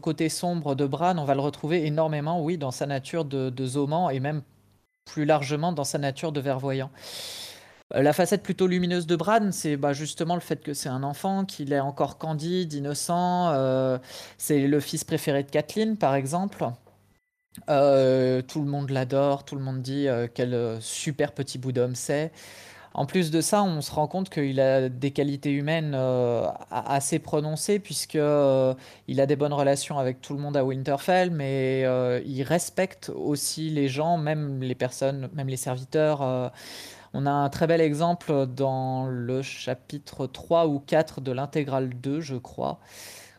côté sombre de Bran, on va le retrouver énormément, oui, dans sa nature de zoman, et même plus largement dans sa nature de vervoyant. La facette plutôt lumineuse de Bran, c'est justement le fait que c'est un enfant, qu'il est encore candide, innocent. C'est le fils préféré de Catelyn, par exemple. Tout le monde l'adore, tout le monde dit quel super petit bout d'homme c'est. En plus de ça, on se rend compte qu'il a des qualités humaines assez prononcées, puisque il a des bonnes relations avec tout le monde à Winterfell, mais il respecte aussi les gens, même les personnes, même les serviteurs. On a un très bel exemple dans le chapitre 3 ou 4 de l'intégrale 2, je crois,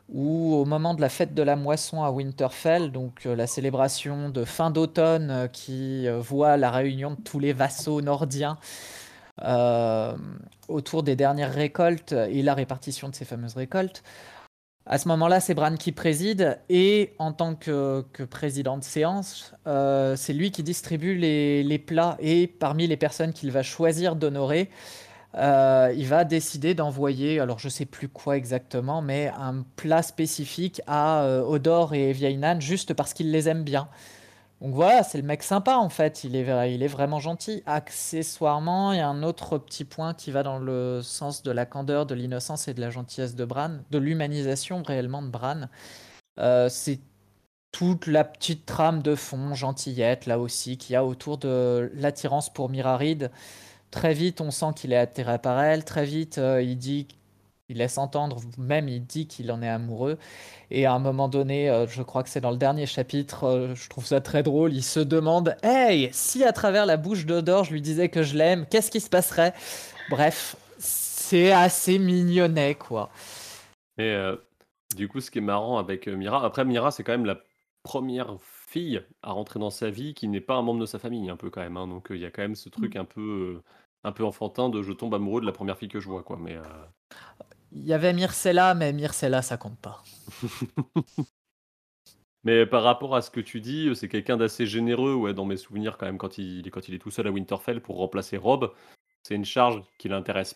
où au moment de la fête de la moisson à Winterfell, donc la célébration de fin d'automne qui voit la réunion de tous les vassaux nordiens autour des dernières récoltes et la répartition de ces fameuses récoltes, à ce moment-là, c'est Bran qui préside, et en tant que président de séance, c'est lui qui distribue les plats, et parmi les personnes qu'il va choisir d'honorer, il va décider d'envoyer, alors je sais plus quoi exactement, mais un plat spécifique à Odor et Vieille-Nan, juste parce qu'il les aime bien. Donc voilà, c'est le mec sympa en fait, il est vraiment gentil. Accessoirement, il y a un autre petit point qui va dans le sens de la candeur, de l'innocence et de la gentillesse de Bran, de l'humanisation réellement de Bran. C'est toute la petite trame de fond, gentillette là aussi, qu'il y a autour de l'attirance pour Meera Reed. Très vite, on sent qu'il est attiré par elle. Très vite, il laisse entendre, même il dit qu'il en est amoureux. Et à un moment donné, je crois que c'est dans le dernier chapitre, je trouve ça très drôle, il se demande « Hey, si à travers la bouche d'Odor, je lui disais que je l'aime, qu'est-ce qui se passerait ?» Bref, c'est assez mignonnet, quoi. Et du coup, ce qui est marrant avec Meera, après Meera, c'est quand même la première fille à rentrer dans sa vie qui n'est pas un membre de sa famille, un peu quand même. Hein. Donc il y a quand même ce truc un peu enfantin de je tombe amoureux de la première fille que je vois, quoi. Mais il y avait Myrcella, mais Myrcella ça compte pas. Mais par rapport à ce que tu dis, c'est quelqu'un d'assez généreux, ouais, dans mes souvenirs quand même, quand il est tout seul à Winterfell pour remplacer Rob. C'est une charge qui l'intéresse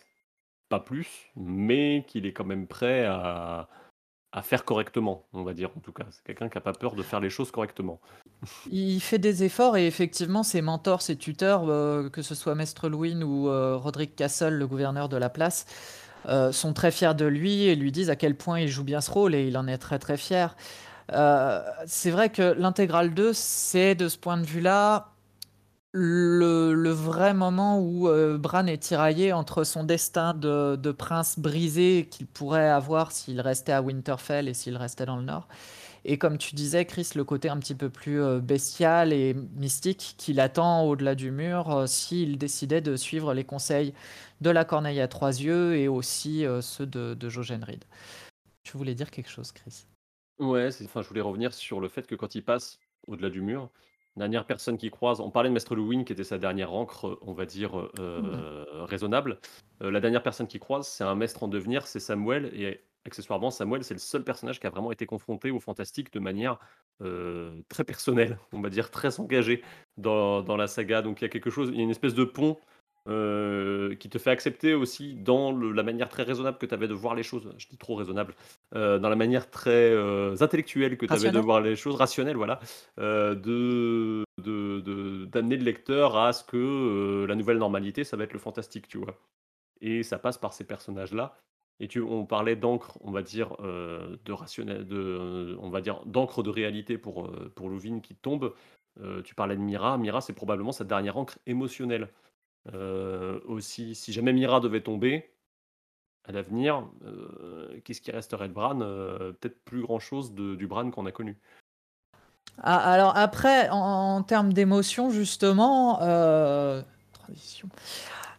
pas plus, mais qu'il est quand même prêt à faire correctement, on va dire en tout cas. C'est quelqu'un qui n'a pas peur de faire les choses correctement. Il fait des efforts et effectivement, ses mentors, ses tuteurs, que ce soit Mestre Luwin ou Roderick Castle, le gouverneur de la place, sont très fiers de lui et lui disent à quel point il joue bien ce rôle, et il en est très très fier. C'est vrai que l'intégrale 2, c'est de ce point de vue-là le vrai moment où Bran est tiraillé entre son destin de prince brisé qu'il pourrait avoir s'il restait à Winterfell et s'il restait dans le Nord. Et comme tu disais, Chris, le côté un petit peu plus bestial et mystique qu'il attend au-delà du mur s'il décidait de suivre les conseils de la Corneille à trois yeux et aussi ceux de Jojen Reed. Tu voulais dire quelque chose, Chris? Ouais, je voulais revenir sur le fait que quand il passe au-delà du mur, dernière personne qui croise, on parlait de Mestre Luwin qui était sa dernière ancre, on va dire, raisonnable. La dernière personne qui croise, c'est un maître en devenir, c'est Samuel. Et accessoirement, Samuel, c'est le seul personnage qui a vraiment été confronté au fantastique de manière très personnelle, on va dire très engagée dans la saga. Donc il y a quelque chose, il y a une espèce de pont qui te fait accepter aussi dans la manière très raisonnable que tu avais de voir les choses. Je dis trop raisonnable. Dans la manière très intellectuelle que tu avais de voir les choses, rationnelle, voilà, d'amener le lecteur à ce que la nouvelle normalité, ça va être le fantastique, tu vois. Et ça passe par ces personnages-là. Et on parlait d'encre, on va dire, de rationnel, on va dire d'encre de réalité pour Luwin qui tombe. Tu parlais de Meera. Meera, c'est probablement sa dernière encre émotionnelle. Aussi, si jamais Meera devait tomber à l'avenir, qu'est-ce qui resterait de Bran? Peut-être plus grand-chose du Bran qu'on a connu. Ah, alors après, en termes d'émotion, justement, transition.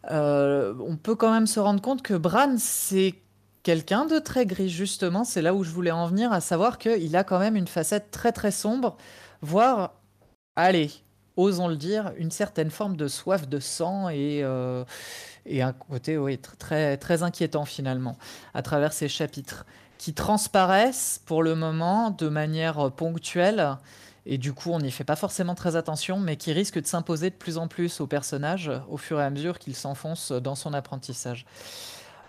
On peut quand même se rendre compte que Bran, c'est quelqu'un de très gris, justement. C'est là où je voulais en venir, à savoir qu'il a quand même une facette très très sombre, voire, allez, osons le dire, une certaine forme de soif de sang et un côté très, très, très inquiétant finalement, à travers ces chapitres qui transparaissent pour le moment de manière ponctuelle, et du coup on n'y fait pas forcément très attention, mais qui risquent de s'imposer de plus en plus au personnage au fur et à mesure qu'il s'enfonce dans son apprentissage.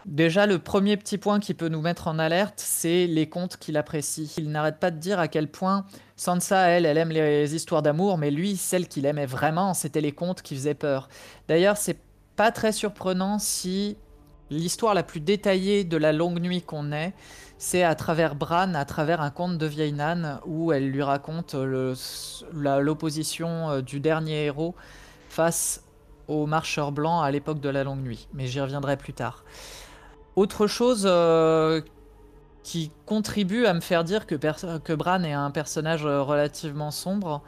Déjà, le premier petit point qui peut nous mettre en alerte, c'est les contes qu'il apprécie. Il n'arrête pas de dire à quel point Sansa, elle aime les histoires d'amour, mais lui, celle qu'il aimait vraiment, c'était les contes qui faisaient peur. D'ailleurs, c'est pas très surprenant si l'histoire la plus détaillée de la longue nuit qu'on ait, c'est à travers Bran, à travers un conte de vieille nanne où elle lui raconte l'opposition du dernier héros face aux marcheurs blancs à l'époque de la longue nuit. Mais j'y reviendrai plus tard. Autre chose qui contribue à me faire dire que Bran est un personnage relativement sombre,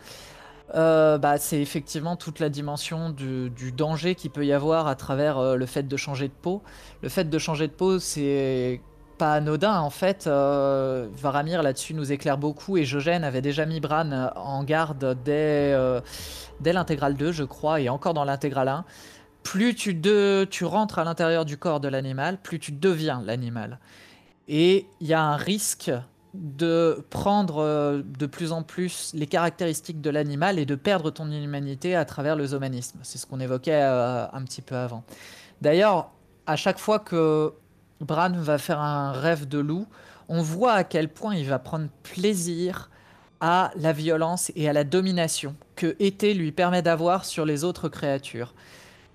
c'est effectivement toute la dimension du danger qu'il peut y avoir à travers le fait de changer de peau. Le fait de changer de peau, c'est pas anodin en fait. Varamir là-dessus nous éclaire beaucoup et Jojen avait déjà mis Bran en garde dès l'intégrale 2 je crois, et encore dans l'intégrale 1. Plus tu rentres à l'intérieur du corps de l'animal, plus tu deviens l'animal. Et il y a un risque de prendre de plus en plus les caractéristiques de l'animal et de perdre ton humanité à travers le zoomanisme. C'est ce qu'on évoquait un petit peu avant. D'ailleurs, à chaque fois que Bran va faire un rêve de loup, on voit à quel point il va prendre plaisir à la violence et à la domination que Été lui permet d'avoir sur les autres créatures.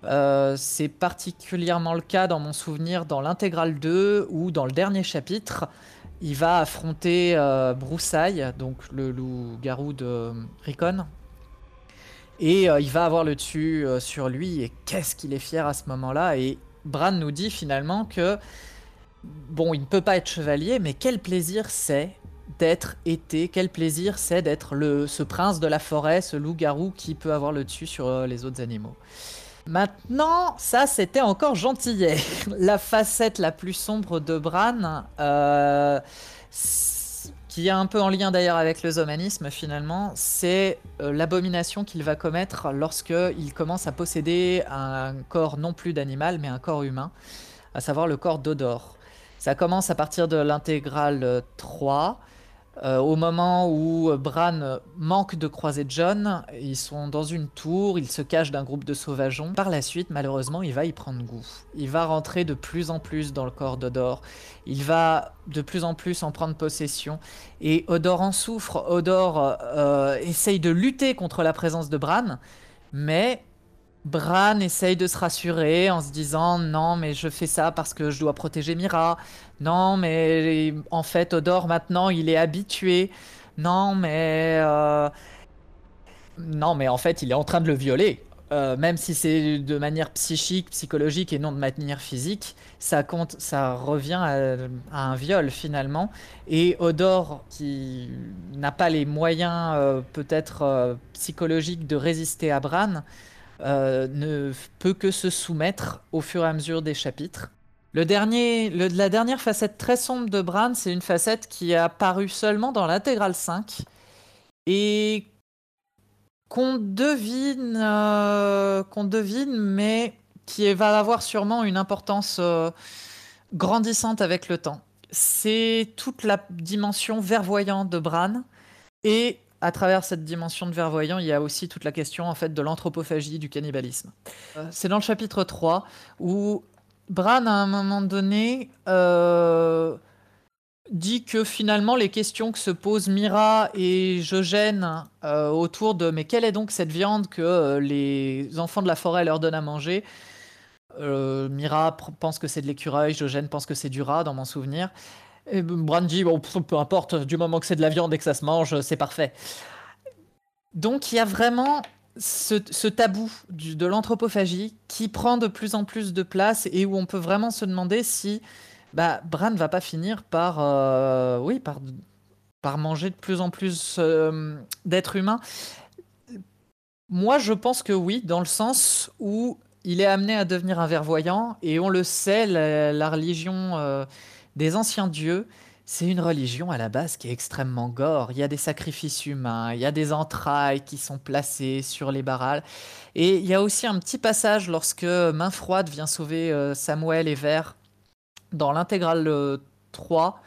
C'est particulièrement le cas dans mon souvenir dans l'intégrale 2 ou dans le dernier chapitre. Il va affronter Broussailles, donc le loup-garou de Rickon. Et il va avoir le dessus sur lui, et qu'est-ce qu'il est fier à ce moment-là. Et Bran nous dit finalement que, bon, il ne peut pas être chevalier, mais quel plaisir c'est d'être Été, quel plaisir c'est d'être ce prince de la forêt, ce loup-garou qui peut avoir le dessus sur les autres animaux. Maintenant, ça c'était encore gentillet. La facette la plus sombre de Bran, qui est un peu en lien d'ailleurs avec le zoomanisme finalement, c'est l'abomination qu'il va commettre lorsqu'il commence à posséder un corps non plus d'animal mais un corps humain, à savoir le corps d'Odor. Ça commence à partir de l'intégrale 3. Au moment où Bran manque de croiser John, ils sont dans une tour, ils se cachent d'un groupe de sauvageons. Par la suite, malheureusement, il va y prendre goût. Il va rentrer de plus en plus dans le corps d'Odor. Il va de plus en plus en prendre possession. Et Odor en souffre. Odor essaye de lutter contre la présence de Bran, mais Bran essaye de se rassurer en se disant « Non, mais je fais ça parce que je dois protéger Meera. Non, mais en fait, Odor, maintenant, il est habitué. Non, mais en fait, il est en train de le violer. » Même si c'est de manière psychique, psychologique et non de manière physique, ça revient à un viol finalement. Et Odor, qui n'a pas les moyens peut-être psychologiques de résister à Bran, ne peut que se soumettre au fur et à mesure des chapitres. La dernière facette très sombre de Bran, c'est une facette qui est apparue seulement dans l'intégrale 5 et qu'on devine, mais qui va avoir sûrement une importance grandissante avec le temps. C'est toute la dimension vervoyante de Bran, et à travers cette dimension de vervoyant, il y a aussi toute la question en fait, de l'anthropophagie, du cannibalisme. C'est dans le chapitre 3 où Bran, à un moment donné, dit que finalement les questions que se posent Meera et Jojen autour de « mais quelle est donc cette viande que les enfants de la forêt leur donnent à manger ?» Meera pense que c'est de l'écureuil, Jojen pense que c'est du rat dans mon souvenir. Et Bran dit, bon, peu importe, du moment que c'est de la viande et que ça se mange, c'est parfait. Donc il y a vraiment ce tabou de l'anthropophagie qui prend de plus en plus de place et où on peut vraiment se demander si Bran ne va pas finir par manger de plus en plus d'êtres humains. Moi, je pense que oui, dans le sens où il est amené à devenir un vervoyant, et on le sait, la religion des anciens dieux, c'est une religion à la base qui est extrêmement gore. Il y a des sacrifices humains, il y a des entrailles qui sont placées sur les barrales. Et il y a aussi un petit passage lorsque Main Froide vient sauver Samuel et Vert dans l'intégrale 3,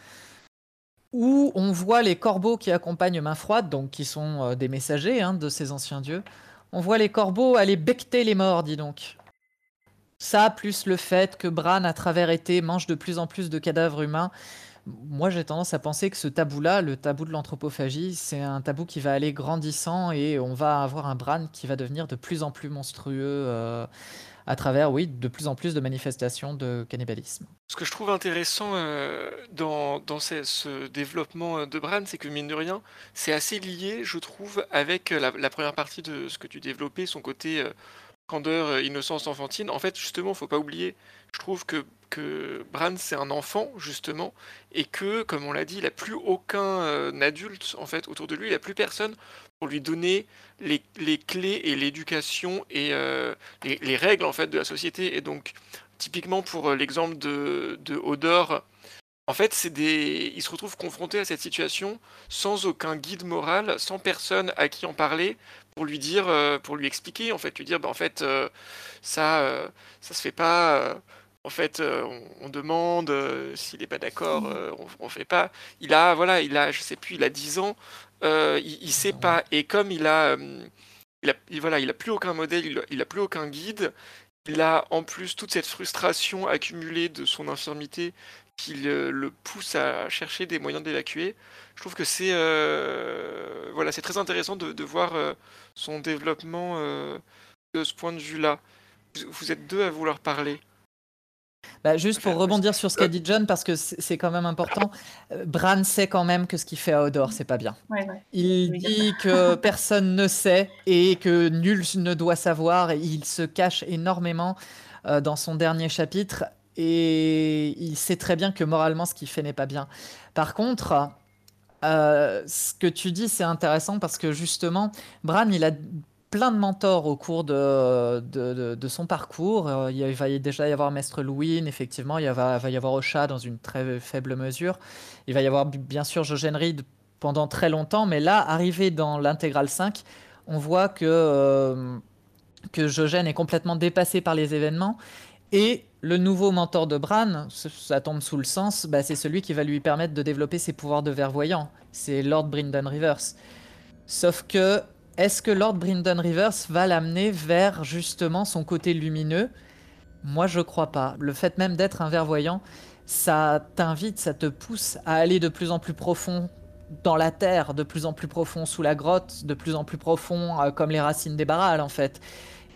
où on voit les corbeaux qui accompagnent Main Froide, donc qui sont des messagers de ces anciens dieux. On voit les corbeaux aller becqueter les morts, dis donc. Ça, plus le fait que Bran, à travers Été, mange de plus en plus de cadavres humains. Moi, j'ai tendance à penser que ce tabou-là, le tabou de l'anthropophagie, c'est un tabou qui va aller grandissant et on va avoir un Bran qui va devenir de plus en plus monstrueux à travers, oui, de plus en plus de manifestations de cannibalisme. Ce que je trouve intéressant dans ce développement de Bran, c'est que mine de rien, c'est assez lié, je trouve, avec la première partie de ce que tu développais, son côté candeur, innocence enfantine. En fait, justement, faut pas oublier, je trouve que Bran c'est un enfant justement, et que comme on l'a dit, il n'a plus aucun adulte en fait autour de lui, il n'a plus personne pour lui donner les clés et l'éducation et les règles en fait de la société. Et donc typiquement pour l'exemple de Hodor, en fait il se retrouve confronté à cette situation sans aucun guide moral, sans personne à qui en parler pour lui dire, pour lui expliquer en fait, lui dire bah en fait ça se fait pas. En fait, on demande, s'il n'est pas d'accord, on fait pas. Il a, je sais plus, il a 10 ans, il sait pas. Et comme il a plus aucun modèle, il a plus aucun guide. Il a en plus toute cette frustration accumulée de son infirmité qui le pousse à chercher des moyens d'évacuer. Je trouve que c'est très intéressant de voir son développement de ce point de vue-là. Vous êtes deux à vouloir parler. Bah, juste pour rebondir sur ce qu'a dit John, parce que c'est quand même important, Bran sait quand même que ce qu'il fait à Hodor, c'est pas bien. Ouais. Il dit que personne ne sait et que nul ne doit savoir. Il se cache énormément dans son dernier chapitre et il sait très bien que moralement, ce qu'il fait n'est pas bien. Par contre, ce que tu dis, c'est intéressant parce que justement, Bran, il a plein de mentors au cours de son parcours. Il va déjà y avoir Mestre Luwin, effectivement, il va y avoir Osha dans une très faible mesure. Il va y avoir bien sûr Jojen Reed pendant très longtemps, mais là, arrivé dans l'intégrale 5, on voit que Jojen est complètement dépassé par les événements. Et le nouveau mentor de Bran, ça tombe sous le sens, bah, c'est celui qui va lui permettre de développer ses pouvoirs de vervoyant. C'est Lord Brynden Rivers. Sauf que est-ce que Lord Brynden Rivers va l'amener vers justement son côté lumineux? Moi, je crois pas. Le fait même d'être un vervoyant, ça t'invite, ça te pousse à aller de plus en plus profond dans la terre, de plus en plus profond sous la grotte, de plus en plus profond comme les racines des Barrales en fait.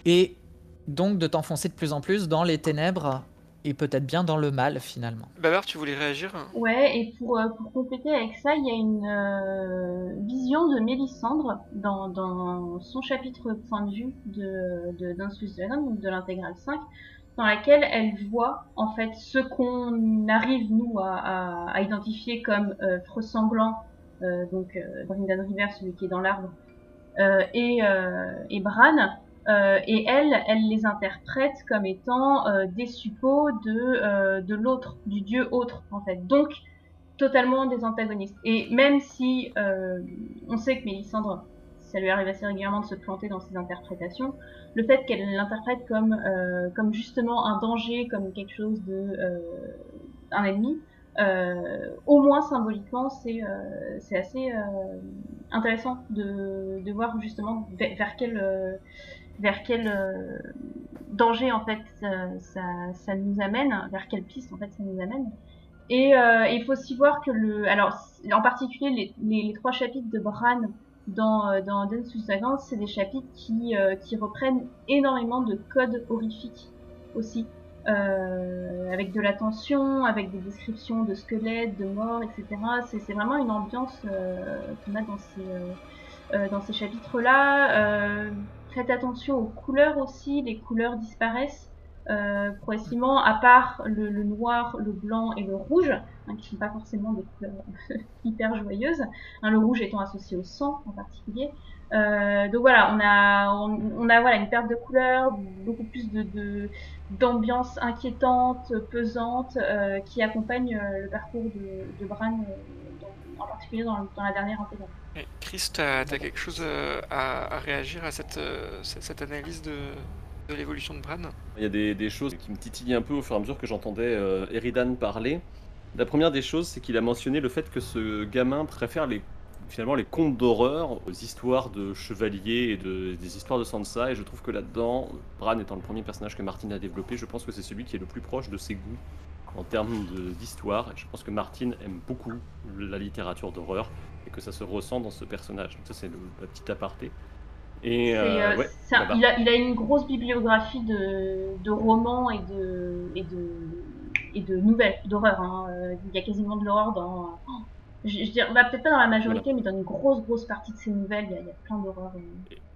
Et donc de t'enfoncer de plus en plus dans les ténèbres et peut-être bien dans le mal finalement. Babar, tu voulais réagir? Ouais, et pour compléter avec ça, il y a une vision de Mélisandre dans son chapitre Point de vue de Danse des Dragons, donc de l'intégrale 5, dans laquelle elle voit en fait ce qu'on arrive nous à identifier comme Feu sanglant, donc Brynden Rivers, celui qui est dans l'arbre, et Bran. Et elle les interprète comme étant des suppôts de l'autre, du dieu autre en fait, donc totalement des antagonistes. Et même si on sait que Mélisandre, ça lui arrive assez régulièrement de se planter dans ses interprétations, le fait qu'elle l'interprète comme justement un danger, comme quelque chose un ennemi, au moins symboliquement, c'est assez intéressant de voir justement vers quel danger en fait ça nous amène, vers quelle piste en fait ça nous amène. Et il faut aussi voir que en particulier les trois chapitres de Bran dans Danse des Dragons, c'est des chapitres qui reprennent énormément de codes horrifiques aussi, avec de la tension, avec des descriptions de squelettes, de morts, etc. C'est vraiment une ambiance qu'on a dans ces chapitres-là. Faites attention aux couleurs aussi, les couleurs disparaissent progressivement, à part le noir, le blanc et le rouge, hein, qui ne sont pas forcément des couleurs hyper joyeuses, hein, le rouge étant associé au sang en particulier. Donc voilà, on a voilà, une perte de couleurs, beaucoup plus d'ambiance inquiétante, pesante, qui accompagne le parcours de Bran, en particulier dans la dernière intégrale. Chris, tu as quelque chose à réagir à cette analyse de l'évolution de Bran? Il y a des choses qui me titillent un peu au fur et à mesure que j'entendais Eridan parler. La première des choses, c'est qu'il a mentionné le fait que ce gamin préfère finalement les contes d'horreur aux histoires de chevaliers et des histoires de Sansa. Et je trouve que là-dedans, Bran étant le premier personnage que Martin a développé, je pense que c'est celui qui est le plus proche de ses goûts en termes d'histoire. Et je pense que Martin aime beaucoup la littérature d'horreur et que ça se ressent dans ce personnage. Donc ça, c'est la petite aparté. Et, ouais, ça, il a une grosse bibliographie de romans et de nouvelles d'horreur. Hein. Il y a quasiment de l'horreur dans... Je dirais, bah, peut-être pas dans la majorité, voilà. Mais dans une grosse partie de ces nouvelles, il y a plein d'horreurs.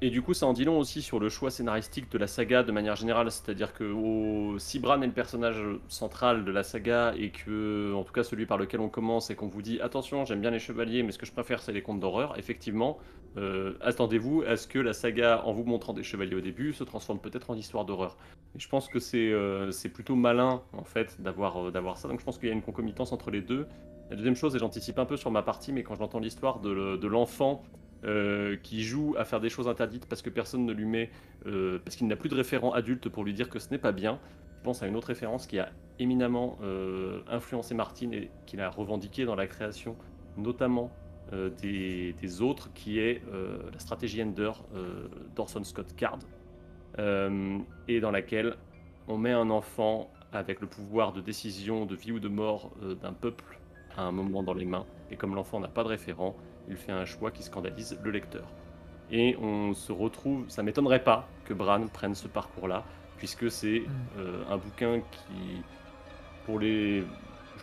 Et du coup, ça en dit long aussi sur le choix scénaristique de la saga de manière générale. C'est-à-dire que si Bran est le personnage central de la saga et que, en tout cas, celui par lequel on commence et qu'on vous dit « Attention, j'aime bien les chevaliers, mais ce que je préfère, c'est les contes d'horreur », effectivement, attendez-vous à ce que la saga, en vous montrant des chevaliers au début, se transforme peut-être en histoire d'horreur. Et je pense que c'est plutôt malin, en fait, d'avoir ça. Donc je pense qu'il y a une concomitance entre les deux. La deuxième chose, et j'anticipe un peu sur ma partie, mais quand j'entends l'histoire de l'enfant qui joue à faire des choses interdites parce que personne ne lui met... parce qu'il n'a plus de référent adulte pour lui dire que ce n'est pas bien, je pense à une autre référence qui a éminemment influencé Martin et qu'il a revendiqué dans la création, notamment des autres, qui est la stratégie Ender d'Orson Scott Card, et dans laquelle on met un enfant avec le pouvoir de décision, de vie ou de mort d'un peuple à un moment dans les mains, et comme l'enfant n'a pas de référent, il fait un choix qui scandalise le lecteur. Et on se retrouve, ça m'étonnerait pas que Bran prenne ce parcours-là, puisque c'est un bouquin qui, pour les...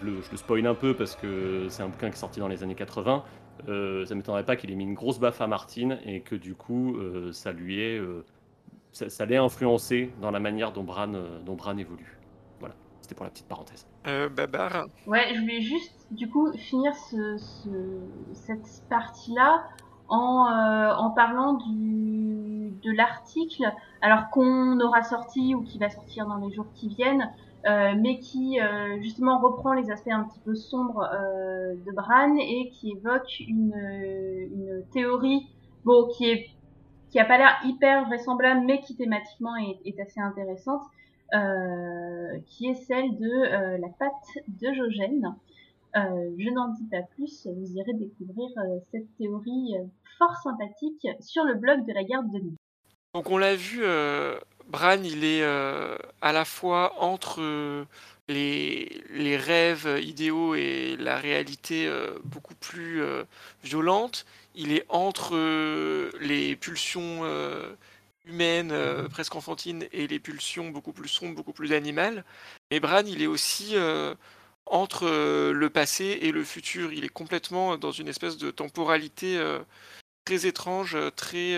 Je le spoil un peu parce que c'est un bouquin qui est sorti dans les années 80, ça m'étonnerait pas qu'il ait mis une grosse baffe à Martin, et que du coup, ça l'ait influencé dans la manière dont Bran évolue. C'était pour la petite parenthèse. Babar. Ouais, je voulais juste du coup finir cette partie-là en parlant de l'article, alors qu'on aura sorti ou qui va sortir dans les jours qui viennent, mais qui justement reprend les aspects un petit peu sombres de Bran et qui évoque une théorie, bon, qui a pas l'air hyper vraisemblable, mais qui thématiquement est assez intéressante. Qui est celle de la patte de Jojen. Je n'en dis pas plus, vous irez découvrir cette théorie fort sympathique sur le blog de la Garde de Nuit. Donc on l'a vu, Bran, il est à la fois entre les rêves idéaux et la réalité beaucoup plus violente. Il est entre les pulsions humaine, presque enfantine, et les pulsions beaucoup plus sombres, beaucoup plus animales. Mais Bran, il est aussi entre le passé et le futur. Il est complètement dans une espèce de temporalité très étrange, très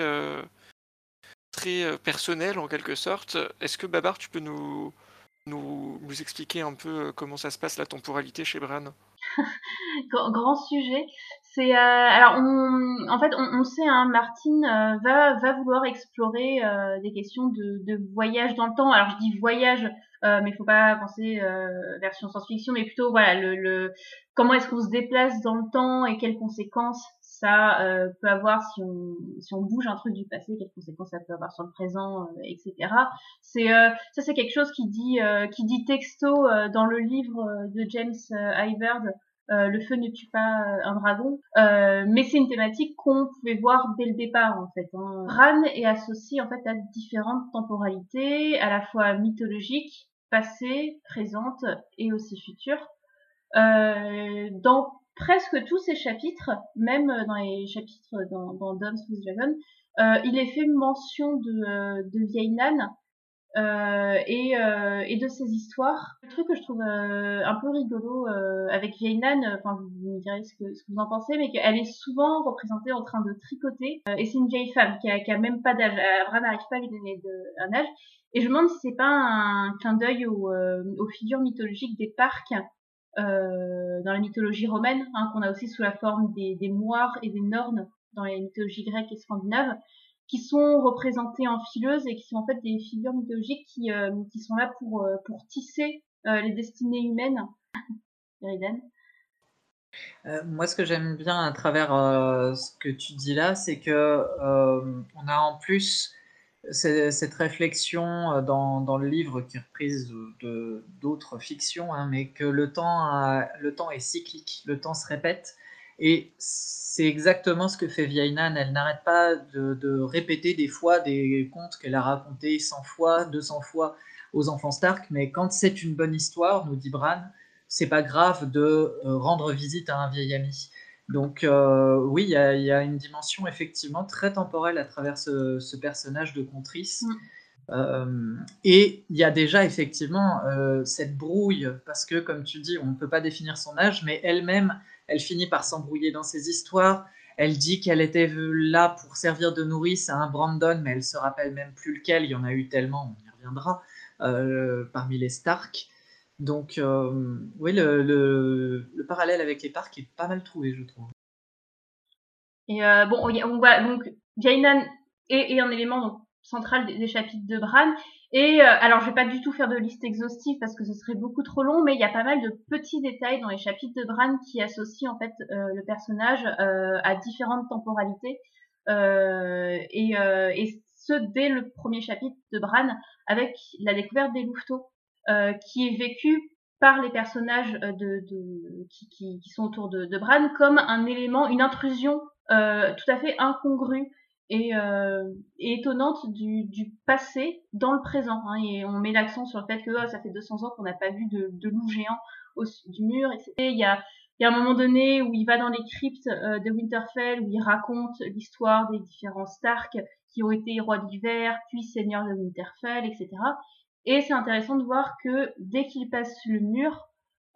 personnelle en quelque sorte. Est-ce que, Babar, tu peux nous expliquer un peu comment ça se passe, la temporalité chez Bran? Grand sujet. C'est alors on sait, hein, Martin va vouloir explorer des questions de voyage dans le temps. Alors je dis voyage, mais faut pas penser version science-fiction, mais plutôt voilà le comment est-ce qu'on se déplace dans le temps et quelles conséquences ça peut avoir si on bouge un truc du passé, quelles conséquences ça peut avoir sur le présent, etc. C'est ça, c'est quelque chose qui dit texto dans le livre de James Hyberd, le feu ne tue pas un dragon, mais c'est une thématique qu'on pouvait voir dès le départ en fait. Hein. Bran est associé en fait à différentes temporalités, à la fois mythologiques, passées, présentes et aussi futures. Dans presque tous ces chapitres, même dans les chapitres dans Dance with Dragon, il est fait mention de vieille Nan et de ses histoires. Le truc que je trouve un peu rigolo avec vieille Nan, enfin vous me direz ce que vous en pensez, mais qu'elle est souvent représentée en train de tricoter, et c'est une vieille femme qui a même pas d'âge. Bran n'arrive pas à lui donner un âge, et je me demande si c'est pas un clin d'œil aux figures mythologiques des parcs, dans la mythologie romaine, hein, qu'on a aussi sous la forme des moires et des nornes dans les mythologies grecques et scandinaves, qui sont représentées en fileuses et qui sont en fait des figures mythologiques qui sont là pour tisser les destinées humaines. Eridan. Moi, ce que j'aime bien à travers ce que tu dis là, c'est que on a en plus cette réflexion dans le livre qui est reprise d'autres fictions, hein, mais que le temps est cyclique, le temps se répète, et c'est exactement ce que fait vieille Nan. Elle n'arrête pas de répéter des fois des contes qu'elle a racontés 100 fois, 200 fois aux enfants Stark, mais quand c'est une bonne histoire, nous dit Bran, c'est pas grave de rendre visite à un vieil ami. Donc oui, il y a une dimension effectivement très temporelle à travers ce personnage de Contrice. Mm. Et il y a déjà effectivement cette brouille, parce que comme tu dis, on ne peut pas définir son âge, mais elle-même, elle finit par s'embrouiller dans ses histoires. Elle dit qu'elle était là pour servir de nourrice à un Brandon, mais elle se rappelle même plus lequel. Il y en a eu tellement, on y reviendra, parmi les Stark. Donc oui, le parallèle avec les Stark est pas mal trouvé, je trouve. Et bon, on voit donc Jainan est un élément donc central des chapitres de Bran. Et alors, je vais pas du tout faire de liste exhaustive parce que ce serait beaucoup trop long, mais il y a pas mal de petits détails dans les chapitres de Bran qui associent en fait le personnage à différentes temporalités et ce dès le premier chapitre de Bran avec la découverte des louveteaux qui est vécue par les personnages qui sont autour de Bran comme un élément, une intrusion tout à fait incongrue et étonnante du passé dans le présent, hein. Et on met l'accent sur le fait que ça fait 200 ans qu'on n'a pas vu de loup géant au-dessus du mur, etc. Il y a un moment donné où il va dans les cryptes de Winterfell, où il raconte l'histoire des différents Stark qui ont été rois de l'hiver, puis seigneurs de Winterfell, etc. Et c'est intéressant de voir que dès qu'il passe le mur,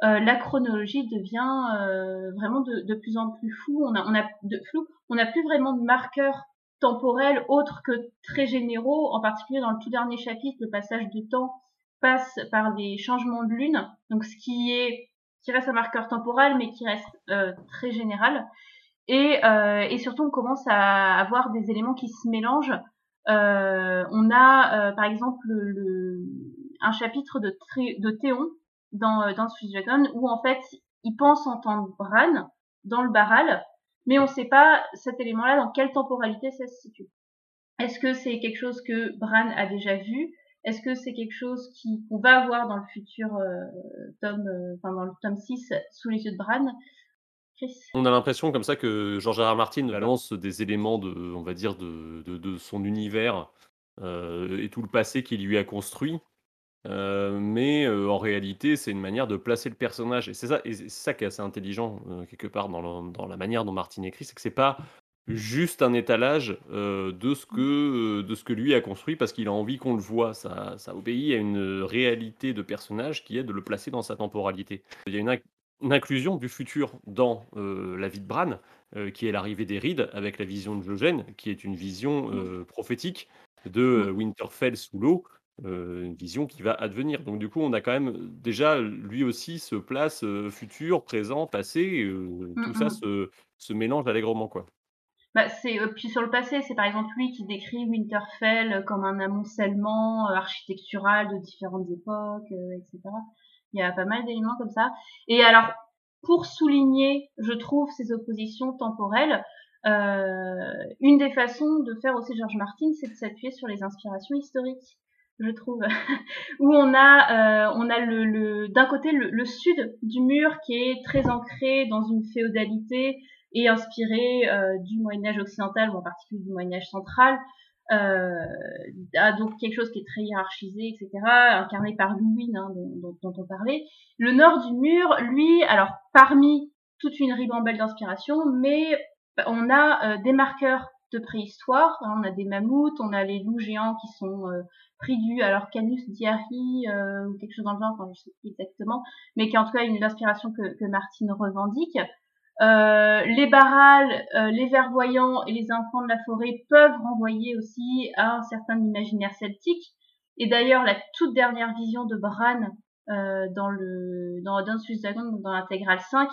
la chronologie devient vraiment de plus en plus floue. On n'a plus vraiment de marqueurs temporels autres que très généraux, en particulier dans le tout dernier chapitre. Le passage de temps passe par des changements de lune, donc ce qui reste un marqueur temporel, mais qui reste très général. Et surtout, on commence à avoir des éléments qui se mélangent. On a par exemple un chapitre de Théon dans Sweet Dragon, où en fait il pense entendre Bran dans le barral, mais on ne sait pas cet élément-là dans quelle temporalité ça se situe. Est-ce que c'est quelque chose que Bran a déjà vu? Est-ce que c'est quelque chose qu'on va avoir dans le futur dans le tome 6 sous les yeux de Bran? On a l'impression comme ça que George R. R. Martin balance des éléments de son univers et tout le passé qu'il lui a construit, mais en réalité c'est une manière de placer le personnage, et c'est ça qui est assez intelligent quelque part dans la manière dont Martin écrit, c'est que c'est pas juste un étalage de ce que lui a construit parce qu'il a envie qu'on le voit. Ça obéit à une réalité de personnage qui est de le placer dans sa temporalité. Il y a une inclusion du futur dans la vie de Bran, qui est l'arrivée des Reed, avec la vision de Jojen, qui est une vision prophétique de Winterfell sous l'eau, une vision qui va advenir. Donc du coup, on a quand même déjà, lui aussi, se place futur, présent, passé, tout ça se mélange allègrement, quoi. Puis sur le passé, c'est par exemple lui qui décrit Winterfell comme un amoncellement architectural de différentes époques, etc. Il y a pas mal d'éléments comme ça. Et alors, pour souligner, je trouve, ces oppositions temporelles, une des façons de faire aussi George Martin, c'est de s'appuyer sur les inspirations historiques, je trouve. Où on a d'un côté le sud du mur qui est très ancré dans une féodalité et inspiré du Moyen-Âge occidental, ou en particulier du Moyen-Âge central. Donc quelque chose qui est très hiérarchisé, etc., incarné par Luwin, hein, dont on parlait. Le nord du mur, lui, alors parmi toute une ribambelle d'inspiration, mais on a des marqueurs de préhistoire, hein, on a des mammouths, on a les loups géants qui sont pris du Canus Diari, ou quelque chose dans le genre, enfin, je sais plus exactement, mais qui en tout cas est une inspiration que Martine revendique. Les barrales, les vervoyants et les enfants de la forêt peuvent renvoyer aussi à un certain imaginaire celtique. Et d'ailleurs, la toute dernière vision de Bran dans Danse des Dragons, dans l'intégrale 5,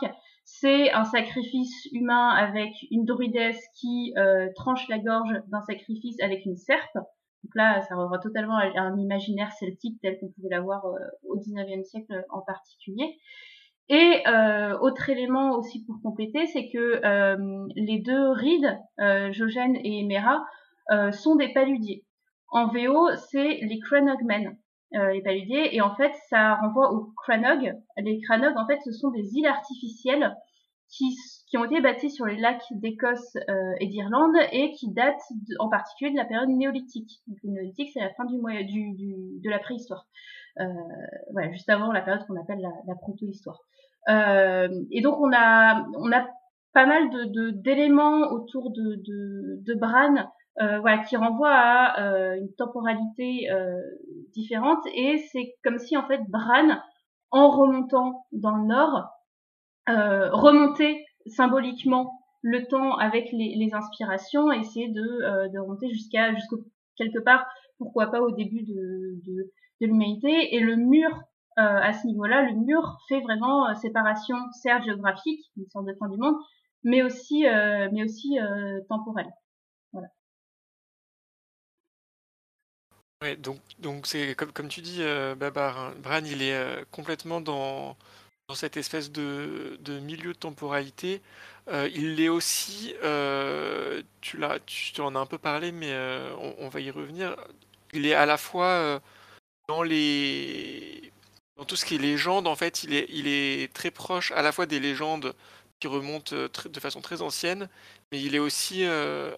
c'est un sacrifice humain avec une druidesse qui tranche la gorge d'un sacrifice avec une serpe. Donc là, ça renvoie totalement à un imaginaire celtique tel qu'on pouvait l'avoir au 19e siècle en particulier. Et autre élément aussi pour compléter, c'est que les deux Reed, Jojen et Meera, sont des paludiers. En VO, c'est les Cranogmen, les paludiers, et en fait, ça renvoie aux Cranog. Les Cranog, en fait, ce sont des îles artificielles qui ont été bâties sur les lacs d'Écosse et d'Irlande et qui datent en particulier de la période néolithique. Donc, le néolithique, c'est la fin de la préhistoire. Voilà, juste avant la période qu'on appelle la protohistoire. Et donc on a pas mal d'éléments autour de Bran, voilà, qui renvoient à une temporalité différente, et c'est comme si en fait Bran, en remontant dans le nord, remontait symboliquement le temps avec les inspirations, et essayer de remonter jusqu'à quelque part, pourquoi pas au début de l'humanité. Et le mur, à ce niveau-là, le mur fait vraiment séparation, certes géographique, une sorte de fin du monde, mais aussi temporelle. Voilà. Ouais, donc c'est comme tu dis, Babar, Bran, il est complètement dans cette espèce de milieu de temporalité. Il l'est aussi, tu en as un peu parlé, mais on va y revenir. Il est à la fois dans tout ce qui est légende, en fait, il est très proche à la fois des légendes qui remontent de façon très ancienne, mais il est aussi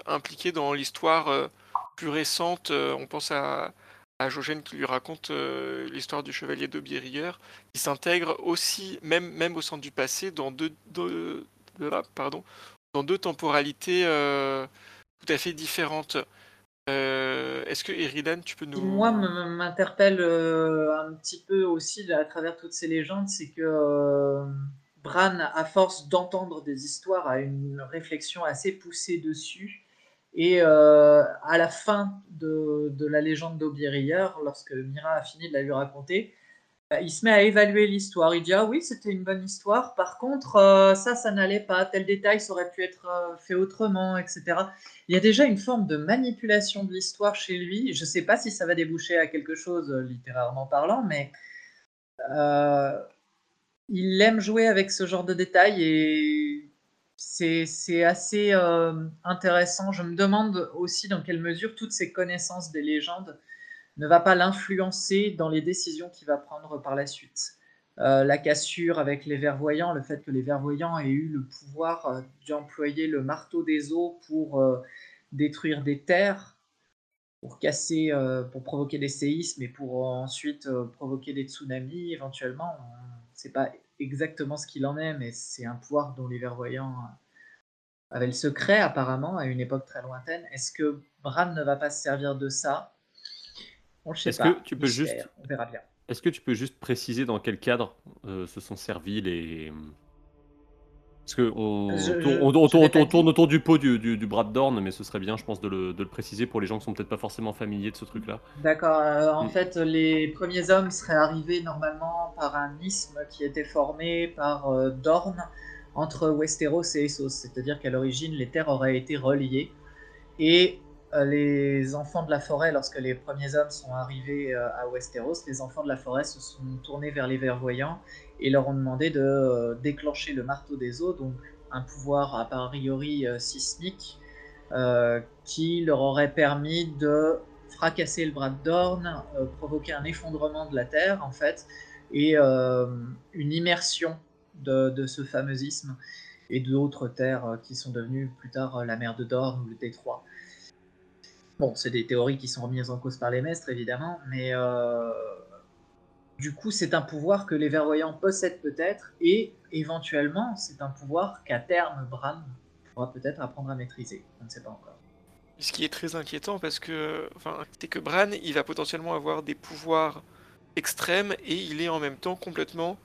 impliqué dans l'histoire plus récente. On pense à Jojen qui lui raconte l'histoire du chevalier d'Aubé-Rieur, qui s'intègre aussi, même au centre du passé, dans deux temporalités tout à fait différentes. Est-ce que Eridan, tu peux nous... Moi, m'interpelle un petit peu aussi à travers toutes ces légendes, c'est que Bran, à force d'entendre des histoires, a une réflexion assez poussée dessus. Et à la fin de la légende d'Aubé-Rieur, lorsque Meera a fini de la lui raconter, il se met à évaluer l'histoire. Il dit « Ah oui, c'était une bonne histoire. Par contre, ça n'allait pas. Tel détail, ça aurait pu être fait autrement, etc. » Il y a déjà une forme de manipulation de l'histoire chez lui. Je ne sais pas si ça va déboucher à quelque chose, littérairement parlant, mais il aime jouer avec ce genre de détails et c'est assez intéressant. Je me demande aussi dans quelle mesure toutes ces connaissances des légendes ne va pas l'influencer dans les décisions qu'il va prendre par la suite. La cassure avec les Vervoyants, le fait que les Vervoyants aient eu le pouvoir d'employer le marteau des eaux pour détruire des terres, pour casser, pour provoquer des séismes et pour ensuite provoquer des tsunamis éventuellement. On ne sait pas exactement ce qu'il en est, mais c'est un pouvoir dont les Vervoyants avaient le secret apparemment à une époque très lointaine. Est-ce que Bran ne va pas se servir de ça ? On verra bien. Est-ce que tu peux juste préciser dans quel cadre se sont servis les... Parce qu'on tourne autour du pot du bras de Dorne, mais ce serait bien, je pense, de le préciser pour les gens qui sont peut-être pas forcément familiers de ce truc-là. D'accord. En fait, les premiers hommes seraient arrivés normalement par un isthme qui était formé par Dorne entre Westeros et Essos. C'est-à-dire qu'à l'origine, les terres auraient été reliées et... les enfants de la forêt, lorsque les premiers hommes sont arrivés à Westeros, les enfants de la forêt se sont tournés vers les Vervoyants et leur ont demandé de déclencher le marteau des eaux, donc un pouvoir a priori sismique qui leur aurait permis de fracasser le bras de Dorne, provoquer un effondrement de la terre en fait, et une immersion de ce fameux isthme et d'autres terres qui sont devenues plus tard la mer de Dorne ou le détroit. Bon, c'est des théories qui sont remises en cause par les maîtres, évidemment, mais du coup, c'est un pouvoir que les Vervoyants possèdent peut-être, et éventuellement, c'est un pouvoir qu'à terme, Bran pourra peut-être apprendre à maîtriser. On ne sait pas encore. Ce qui est très inquiétant, parce que, c'est que Bran, il va potentiellement avoir des pouvoirs extrêmes, et il est en même temps complètement,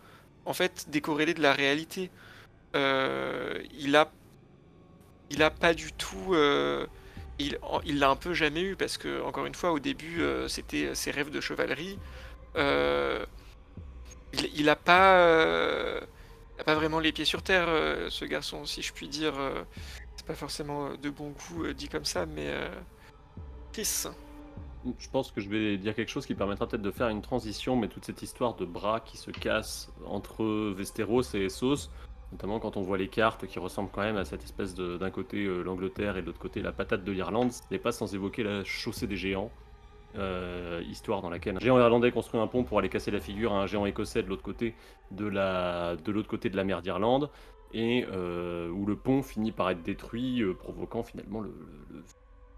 en fait, décorrélé de la réalité. Il a pas du tout... Il l'a un peu jamais eu parce que, encore une fois, au début, c'était ses rêves de chevalerie. Il n'a pas vraiment les pieds sur terre, ce garçon, si je puis dire. C'est pas forcément de bon goût dit comme ça, mais Chris. Je pense que je vais dire quelque chose qui permettra peut-être de faire une transition, mais toute cette histoire de bras qui se cassent entre Westeros et Essos, notamment quand on voit les cartes qui ressemblent quand même à cette espèce d'un côté l'Angleterre et de l'autre côté la patate de l'Irlande, ce n'est pas sans évoquer la chaussée des géants, histoire dans laquelle un géant irlandais construit un pont pour aller casser la figure à un géant écossais de l'autre côté de la mer d'Irlande, et où le pont finit par être détruit, provoquant finalement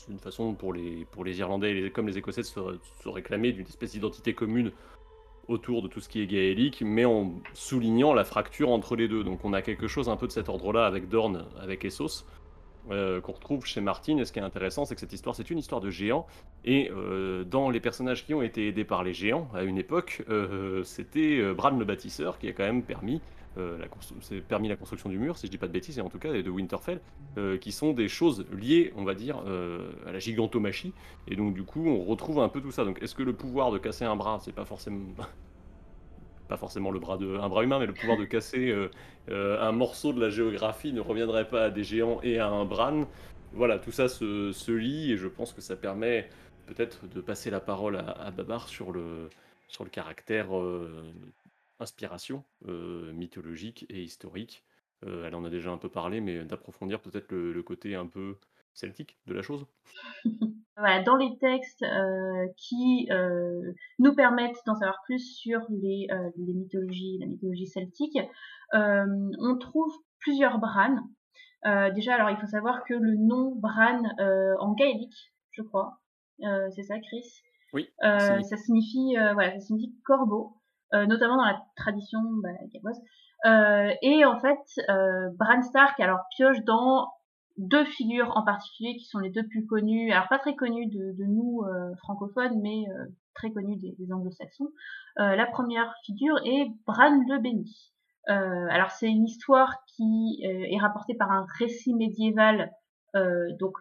une façon pour les Irlandais comme les Écossais de se réclamer d'une espèce d'identité commune autour de tout ce qui est gaélique, mais en soulignant la fracture entre les deux. Donc on a quelque chose un peu de cet ordre-là avec Dorne, avec Essos, qu'on retrouve chez Martin. Et ce qui est intéressant, c'est que cette histoire, c'est une histoire de géants. Et dans les personnages qui ont été aidés par les géants, à une époque, c'était Bran le Bâtisseur qui a quand même permis... la construction du mur, si je dis pas de bêtises, et en tout cas de Winterfell, qui sont des choses liées, on va dire, à la gigantomachie, et donc du coup on retrouve un peu tout ça. Donc est-ce que le pouvoir de casser un bras, c'est pas forcément le bras de un bras humain, mais le pouvoir de casser un morceau de la géographie ne reviendrait pas à des géants et à un Bran? Voilà, tout ça se lie, et je pense que ça permet peut-être de passer la parole à Babar sur le caractère inspiration mythologique et historique. Elle en a déjà un peu parlé, mais d'approfondir peut-être le côté un peu celtique de la chose. Voilà, dans les textes qui nous permettent d'en savoir plus sur les mythologies, la mythologie celtique, on trouve plusieurs Bran. Déjà, alors il faut savoir que le nom Bran en gaélique, je crois, c'est ça, Chris? Oui. Ça signifie corbeau. Notamment dans la tradition galloise. Et en fait, Bran Stark alors pioche dans deux figures en particulier qui sont les deux plus connues, alors pas très connues de nous francophones, mais très connues des anglo-saxons. La première figure est Bran le Béni. Alors c'est une histoire qui est rapportée par un récit médiéval, donc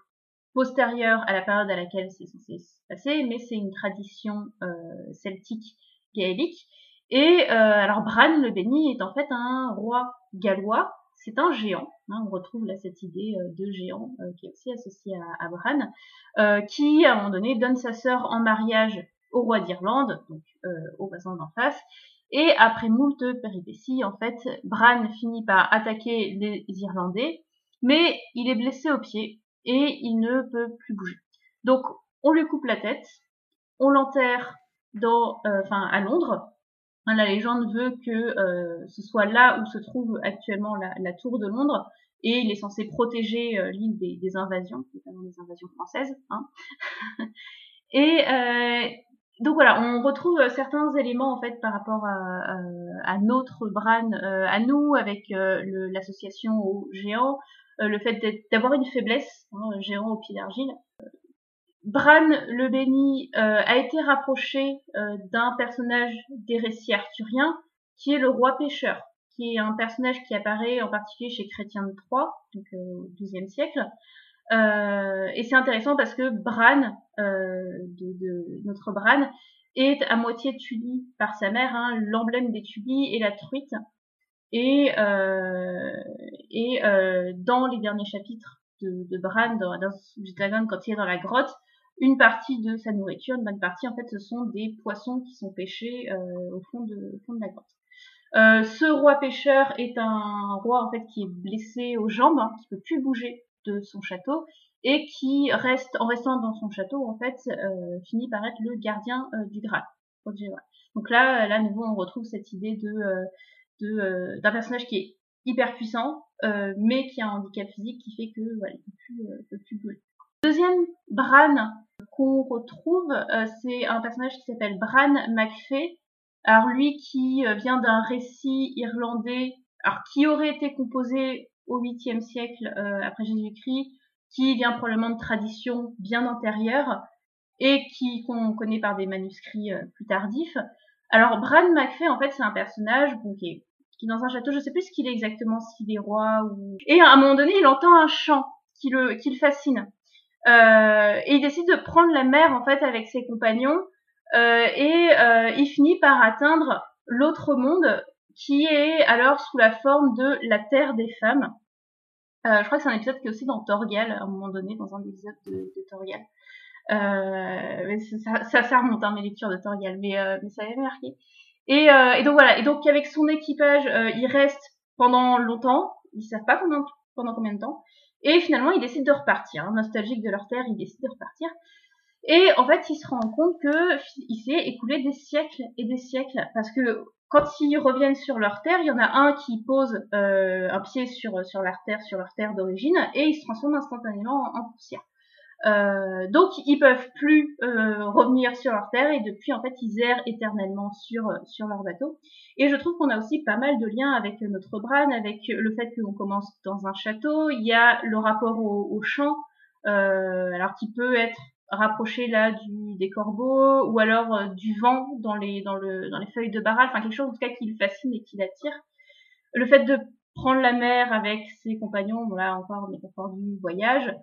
postérieur à la période à laquelle c'est censé se passer, mais c'est une tradition celtique gaélique. Et alors Bran le Béni est en fait un roi gallois, c'est un géant, hein, on retrouve là cette idée de géant qui est aussi associée à Bran, qui à un moment donné donne sa sœur en mariage au roi d'Irlande, donc au voisin d'en face, et après moult péripéties, en fait, Bran finit par attaquer les Irlandais, mais il est blessé au pied et il ne peut plus bouger. Donc on lui coupe la tête, on l'enterre à Londres. La légende veut que ce soit là où se trouve actuellement la tour de Londres, et il est censé protéger l'île des invasions, notamment des invasions françaises. Hein. Et donc voilà, on retrouve certains éléments en fait par rapport à notre Bran, à nous, avec l'association aux géants, le fait d'avoir une faiblesse, hein, géant au pied d'argile. Bran le Béni a été rapproché d'un personnage des récits arthuriens qui est le roi pêcheur, qui est un personnage qui apparaît en particulier chez Chrétien de Troyes, donc au XIIe siècle. Et c'est intéressant parce que Bran, notre Bran, est à moitié Tully par sa mère, hein, l'emblème des Tully et la truite. Et dans les derniers chapitres de Bran, dans Danse des Dragons, quand il est dans la grotte, une partie de sa nourriture, une bonne partie, en fait, ce sont des poissons qui sont pêchés au fond de la grotte. Ce roi pêcheur est un roi, en fait, qui est blessé aux jambes, hein, qui peut plus bouger de son château, et qui en restant dans son château, en fait, finit par être le gardien du Graal. Donc là, à nouveau, on retrouve cette idée d'un personnage qui est hyper puissant, mais qui a un handicap physique qui fait que, voilà, il peut plus bouger. Deuxième Bran qu'on retrouve, c'est un personnage qui s'appelle Bran MacFae. Alors lui qui vient d'un récit irlandais, alors qui aurait été composé au 8e siècle après Jésus-Christ, qui vient probablement de traditions bien antérieures et qu'on connaît par des manuscrits plus tardifs. Alors Bran MacFae, en fait, c'est un personnage qui est dans un château, je sais plus ce qu'il est exactement, s'il est roi ou... Et à un moment donné, il entend un chant qui le fascine. Et il décide de prendre la mer en fait avec ses compagnons et il finit par atteindre l'autre monde qui est alors sous la forme de la terre des femmes. Je crois que c'est un épisode qui est aussi dans Torgal à un moment donné, dans un épisode de Torgal. Ça remonte hein, mes lectures de Torgal, mais ça avait marqué. Et donc voilà, et donc avec son équipage, il reste pendant longtemps, ils savent pas pendant combien de temps. Et finalement, ils décident de repartir. Hein. Nostalgiques de leur terre, ils décident de repartir. Et en fait, ils se rendent compte qu'il s'est écoulé des siècles et des siècles. Parce que quand ils reviennent sur leur terre, il y en a un qui pose un pied sur leur terre d'origine, et il se transforme instantanément en poussière. Donc ils peuvent plus revenir sur leur terre, et depuis en fait ils errent éternellement sur leur bateau. Et je trouve qu'on a aussi pas mal de liens avec notre Bran, avec le fait qu'on commence dans un château. Il y a le rapport au champ, alors qui peut être rapproché là des corbeaux, ou alors du vent dans les feuilles de barral, enfin quelque chose en tout cas qui le fascine et qui l'attire. Le fait de prendre la mer avec ses compagnons, bon là encore on est encore du voyage,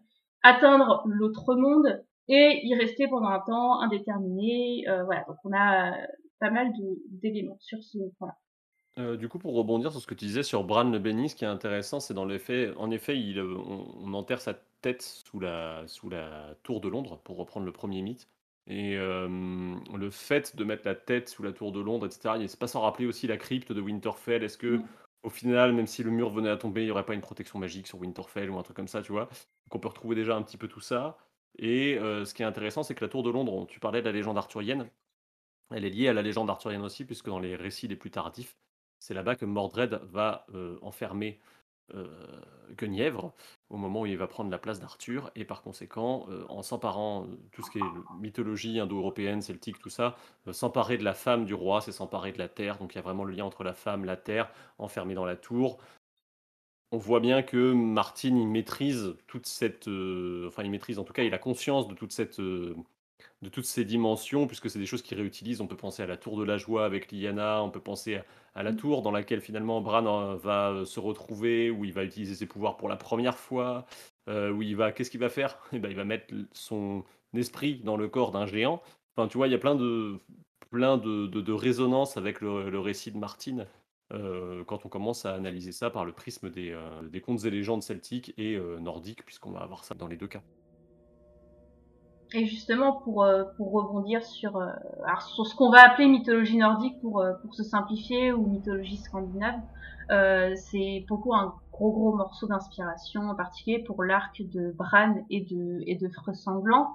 atteindre l'autre monde et y rester pendant un temps indéterminé. Voilà, donc on a pas mal d'éléments sur ce point-là. Du coup, pour rebondir sur ce que tu disais sur Bran le Béni, ce qui est intéressant, c'est dans l'effet, en effet, on enterre sa tête sous la tour de Londres, pour reprendre le premier mythe. Et le fait de mettre la tête sous la tour de Londres, etc., c'est pas sans rappeler aussi la crypte de Winterfell. Est-ce que, au final, même si le mur venait à tomber, il n'y aurait pas une protection magique sur Winterfell ou un truc comme ça, tu vois? Donc on peut retrouver déjà un petit peu tout ça. Et ce qui est intéressant, c'est que la tour de Londres, tu parlais de la légende arthurienne, elle est liée à la légende arthurienne aussi, puisque dans les récits les plus tardifs, c'est là-bas que Mordred va enfermer Guenièvre au moment où il va prendre la place d'Arthur, et par conséquent, en s'emparant, tout ce qui est mythologie indo-européenne, celtique, tout ça, s'emparer de la femme du roi, c'est s'emparer de la terre, donc il y a vraiment le lien entre la femme, la terre, enfermée dans la tour. On voit bien que Martin, il maîtrise toute cette... enfin, il maîtrise, en tout cas, il a conscience de toute cette... de toutes ces dimensions, puisque c'est des choses qu'ils réutilisent. On peut penser à la tour de la joie avec Lyanna, on peut penser à la tour dans laquelle finalement Bran va se retrouver, où il va utiliser ses pouvoirs pour la première fois, où il va... Qu'est-ce qu'il va faire? Eh ben, il va mettre son esprit dans le corps d'un géant. Enfin, tu vois, il y a plein de résonances avec le récit de Martin, quand on commence à analyser ça par le prisme des contes et légendes celtiques et nordiques, puisqu'on va avoir ça dans les deux cas. Et justement, pour rebondir sur ce qu'on va appeler mythologie nordique pour se simplifier, ou mythologie scandinave, c'est beaucoup un gros morceau d'inspiration, en particulier pour l'arc de Bran et de Feu Sanglant.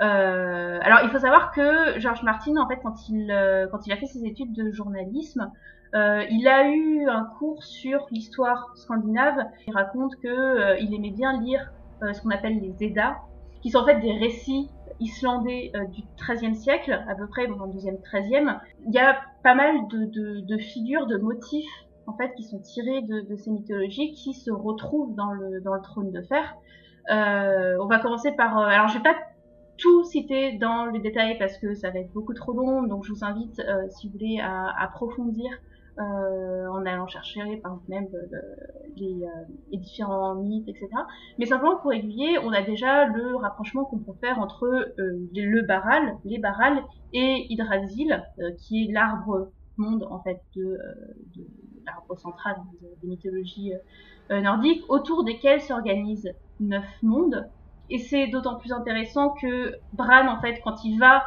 Alors il faut savoir que George Martin, en fait, quand il a fait ses études de journalisme, il a eu un cours sur l'histoire scandinave. Il raconte que il aimait bien lire ce qu'on appelle les Eddas, qui sont en fait des récits islandais du XIIIe siècle, à peu près, bon, XIIe, XIIIe. Il y a pas mal de figures, de motifs, en fait, qui sont tirés de ces mythologies, qui se retrouvent dans le Trône de Fer. On va commencer par... alors, je vais pas tout citer dans le détail, parce que ça va être beaucoup trop long, donc je vous invite, si vous voulez, à approfondir, en allant chercher par exemple même les différents mythes, etc. Mais simplement pour aiguiller, on a déjà le rapprochement qu'on peut faire entre les Barral et Hydrasil, qui est l'arbre monde en fait de l'arbre central des mythologies nordiques, autour desquels s'organisent 9 mondes. Et c'est d'autant plus intéressant que Bran, en fait, quand il va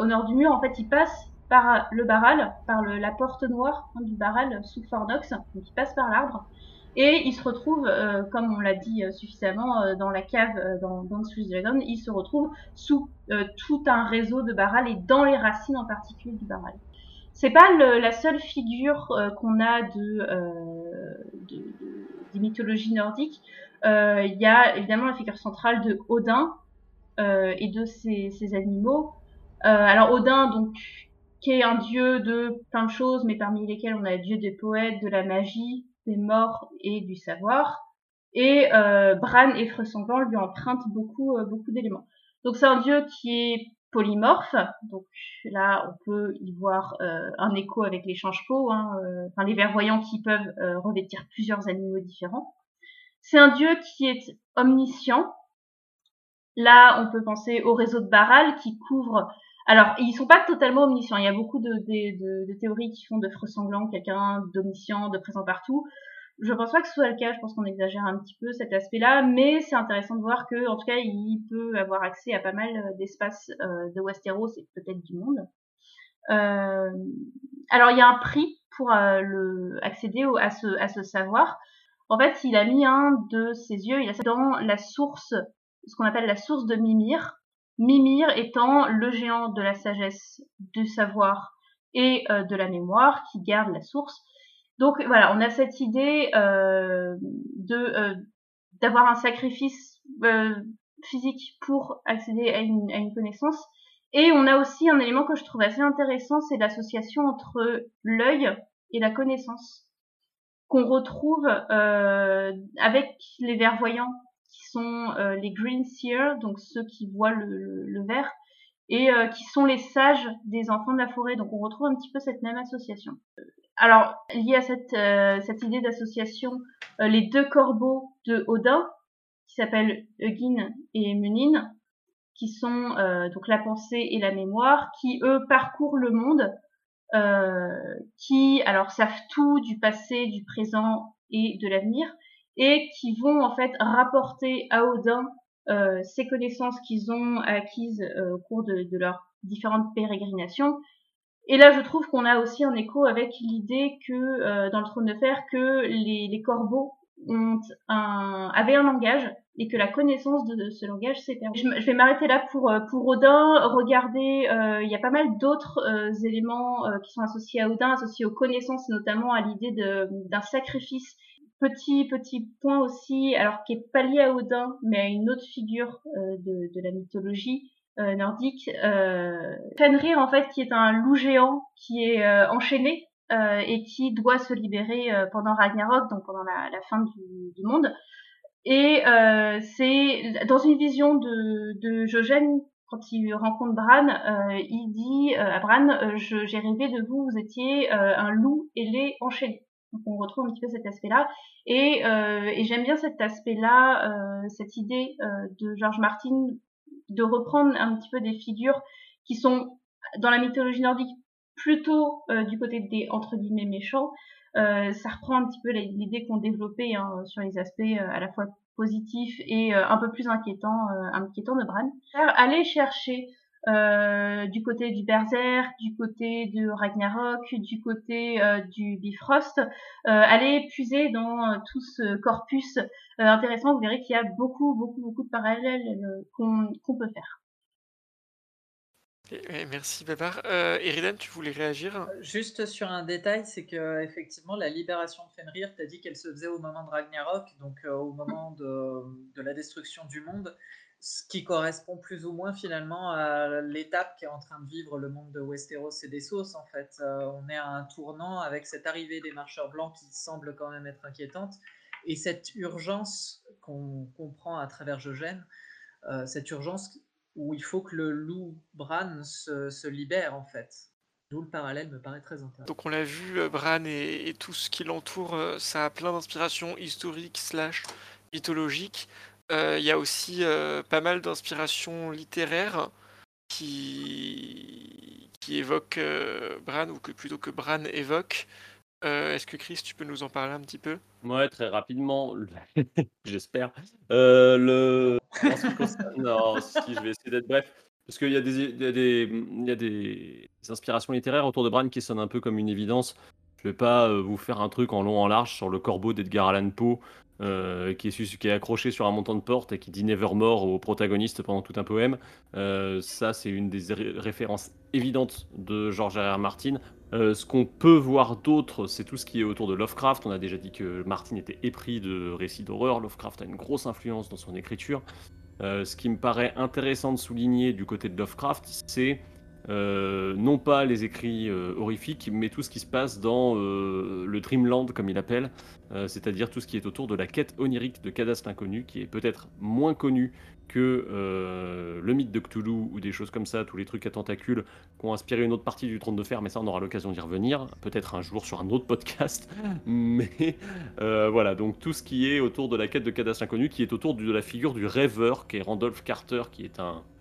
au nord du mur, en fait il passe par le Barral, par la porte noire, hein, du Barral sous Fornox, donc il passe par l'arbre, et il se retrouve, comme on l'a dit suffisamment, dans la cave, dans Dance with Dragons, il se retrouve sous tout un réseau de Barral, et dans les racines en particulier du Barral. C'est pas la seule figure qu'on a des mythologies nordiques. Il y a évidemment la figure centrale de Odin et de ses animaux. Alors Odin, donc, qui est un dieu de plein de choses, mais parmi lesquels on a le dieu des poètes, de la magie, des morts et du savoir. Et Bran et Feu Sanglant lui empruntent beaucoup d'éléments. Donc c'est un dieu qui est polymorphe. Donc là, on peut y voir un écho avec les change-peaux, hein, les vervoyants qui peuvent revêtir plusieurs animaux différents. C'est un dieu qui est omniscient. Là, on peut penser au réseau de Barral qui couvre... Alors, ils sont pas totalement omniscients. Il y a beaucoup de théories qui font de Feu Sanglant quelqu'un d'omniscient, de présent partout. Je pense pas que ce soit le cas. Je pense qu'on exagère un petit peu cet aspect-là, mais c'est intéressant de voir que, en tout cas, il peut avoir accès à pas mal d'espaces de Westeros et peut-être du monde. Alors, il y a un prix pour accéder à ce savoir. En fait, il a mis un de ses yeux. Il a ça dans la source, ce qu'on appelle la source de Mimir. Mimir étant le géant de la sagesse, du savoir et de la mémoire, qui garde la source. Donc voilà, on a cette idée d'avoir un sacrifice physique pour accéder à une connaissance. Et on a aussi un élément que je trouve assez intéressant, c'est l'association entre l'œil et la connaissance, qu'on retrouve avec les vervoyants, qui sont les green seers, donc ceux qui voient le vert, et qui sont les sages des enfants de la forêt. Donc on retrouve un petit peu cette même association. Alors, lié à cette idée d'association, les deux corbeaux de Odin, qui s'appellent Hugin et Munin, qui sont donc la pensée et la mémoire, qui eux parcourent le monde, qui alors savent tout du passé, du présent et de l'avenir, et qui vont en fait rapporter à Odin ces connaissances qu'ils ont acquises au cours de leurs différentes pérégrinations. Et là, je trouve qu'on a aussi un écho avec l'idée que dans le Trône de Fer, que les corbeaux avaient un langage et que la connaissance de ce langage s'est perdue. Je vais m'arrêter là pour Odin. Regardez, il y a pas mal d'autres éléments qui sont associés à Odin, associés aux connaissances, notamment à l'idée d'un sacrifice. Petit point aussi, alors qui est pas lié à Odin, mais à une autre figure de la mythologie nordique, Fenrir en fait, qui est un loup géant qui est enchaîné et qui doit se libérer pendant Ragnarok, donc pendant la fin du monde. Et c'est dans une vision de Jojen, quand il rencontre Bran, il dit à Bran, j'ai rêvé de vous, vous étiez un loup ailé enchaîné. Donc on retrouve un petit peu cet aspect-là. Et j'aime bien cet aspect-là, cette idée de George Martin de reprendre un petit peu des figures qui sont, dans la mythologie nordique, plutôt du côté des, entre guillemets, méchants. Ça reprend un petit peu l'idée qu'on développait sur les aspects à la fois positifs et un peu plus inquiétants de Bran. Aller chercher du côté du Berserk, du côté de Ragnarok, du côté du Bifrost, allez puiser dans tout ce corpus intéressant. Vous verrez qu'il y a beaucoup de parallèles qu'on peut faire. Merci Babar. Eridan, tu voulais réagir? Juste sur un détail, c'est que effectivement la libération de Fenrir, tu as dit qu'elle se faisait au moment de Ragnarok, donc au moment de la destruction du monde. Ce qui correspond plus ou moins finalement à l'étape qui est en train de vivre le monde de Westeros et des Sources, en fait. On est à un tournant avec cette arrivée des marcheurs blancs qui semble quand même être inquiétante, et cette urgence qu'on comprend à travers Jojen, cette urgence où il faut que le loup Bran se libère, en fait. D'où le parallèle me paraît très intéressant. Donc on l'a vu, Bran et tout ce qui l'entoure, ça a plein d'inspirations historiques / mythologiques. Il y a aussi pas mal d'inspirations littéraires qui évoquent Bran, ou plutôt que Bran évoque. Est-ce que Chris, tu peux nous en parler un petit peu? Ouais, très rapidement, j'espère. En ce qui concerne... non, si, je vais essayer d'être bref. Parce qu'il y a des inspirations littéraires autour de Bran qui sonnent un peu comme une évidence. Je ne vais pas vous faire un truc en long en large sur le corbeau d'Edgar Allan Poe, qui est accroché sur un montant de porte et qui dit Nevermore au protagoniste pendant tout un poème. Ça, c'est une des références évidentes de George R. R. Martin. Ce qu'on peut voir d'autre, c'est tout ce qui est autour de Lovecraft. On a déjà dit que Martin était épris de récits d'horreur. Lovecraft a une grosse influence dans son écriture. Ce qui me paraît intéressant de souligner du côté de Lovecraft, c'est non pas les écrits horrifiques, mais tout ce qui se passe dans le Dreamland, comme il appelle, c'est-à-dire tout ce qui est autour de la quête onirique de cadastre inconnu, qui est peut-être moins connu que le mythe de Cthulhu ou des choses comme ça, tous les trucs à tentacules qui ont inspiré une autre partie du Trône de Fer, mais ça on aura l'occasion d'y revenir, peut-être un jour sur un autre podcast, mais voilà, donc tout ce qui est autour de la quête de cadastre inconnu, qui est autour de la figure du rêveur, qui est Randolph Carter, qui est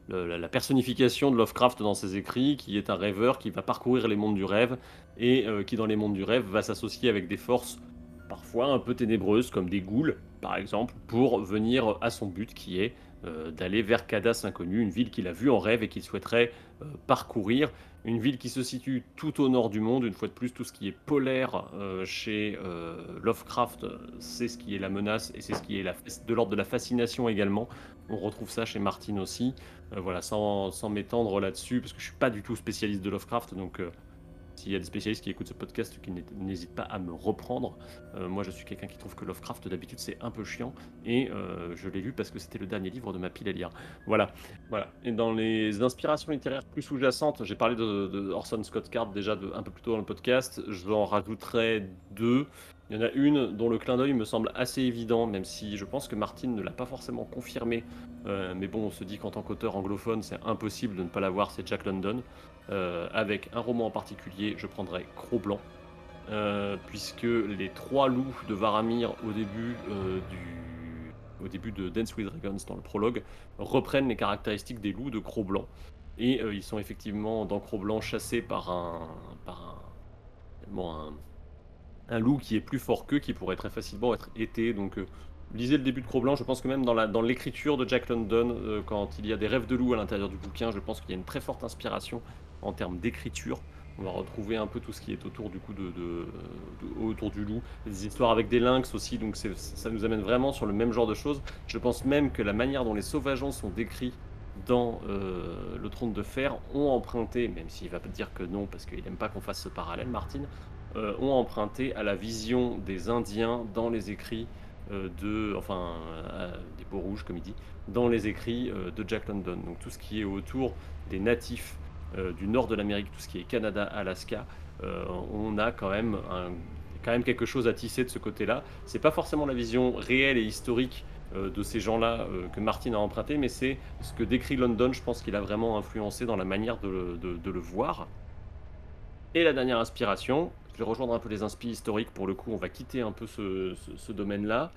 la personnification de Lovecraft dans ses écrits, qui est un rêveur qui va parcourir les mondes du rêve et qui dans les mondes du rêve va s'associer avec des forces parfois un peu ténébreuses comme des ghouls par exemple, pour venir à son but qui est d'aller vers Cadastre Inconnu, une ville qu'il a vue en rêve et qu'il souhaiterait parcourir, une ville qui se situe tout au nord du monde. Une fois de plus, tout ce qui est polaire chez Lovecraft, c'est ce qui est la menace et c'est ce qui est de l'ordre de la fascination également. On retrouve ça chez Martin aussi, voilà, sans m'étendre là-dessus, parce que je ne suis pas du tout spécialiste de Lovecraft, donc... s'il y a des spécialistes qui écoutent ce podcast, qui n'hésitent pas à me reprendre. Moi, je suis quelqu'un qui trouve que Lovecraft, d'habitude, c'est un peu chiant. Et je l'ai lu parce que c'était le dernier livre de ma pile à lire. Voilà. Et dans les inspirations littéraires plus sous-jacentes, j'ai parlé de Orson Scott Card déjà un peu plus tôt dans le podcast. Je en rajouterai deux. Il y en a une dont le clin d'œil me semble assez évident, même si je pense que Martin ne l'a pas forcément confirmé. Mais bon, on se dit qu'en tant qu'auteur anglophone, c'est impossible de ne pas l'avoir, c'est Jack London. Avec un roman en particulier, je prendrai Cro-Blanc, puisque les trois loups de Varamir au début de Dance with Dragons, dans le prologue, reprennent les caractéristiques des loups de Cro-Blanc. Et ils sont effectivement, dans Cro-Blanc, chassés par un loup qui est plus fort qu'eux, qui pourrait très facilement être été. Donc lisez le début de Cro-Blanc. Je pense que même dans l'écriture de Jack London, quand il y a des rêves de loup à l'intérieur du bouquin, je pense qu'il y a une très forte inspiration en termes d'écriture. On va retrouver un peu tout ce qui est autour autour du loup, des histoires avec des lynx aussi, donc ça nous amène vraiment sur le même genre de choses. Je pense même que la manière dont les sauvageons sont décrits dans le Trône de Fer ont emprunté, même s'il va dire que non parce qu'il n'aime pas qu'on fasse ce parallèle, Martin, ont emprunté à la vision des Indiens dans les écrits des peaux rouges comme il dit, dans les écrits de Jack London. Donc tout ce qui est autour des natifs du nord de l'Amérique, tout ce qui est Canada, Alaska, on a quand même quelque chose à tisser de ce côté-là. C'est pas forcément la vision réelle et historique de ces gens-là que Martin a emprunté, mais c'est ce que décrit London. Je pense qu'il a vraiment influencé dans la manière de le voir. Et la dernière inspiration, je vais rejoindre un peu les inspi historiques, pour le coup on va quitter un peu ce domaine-là.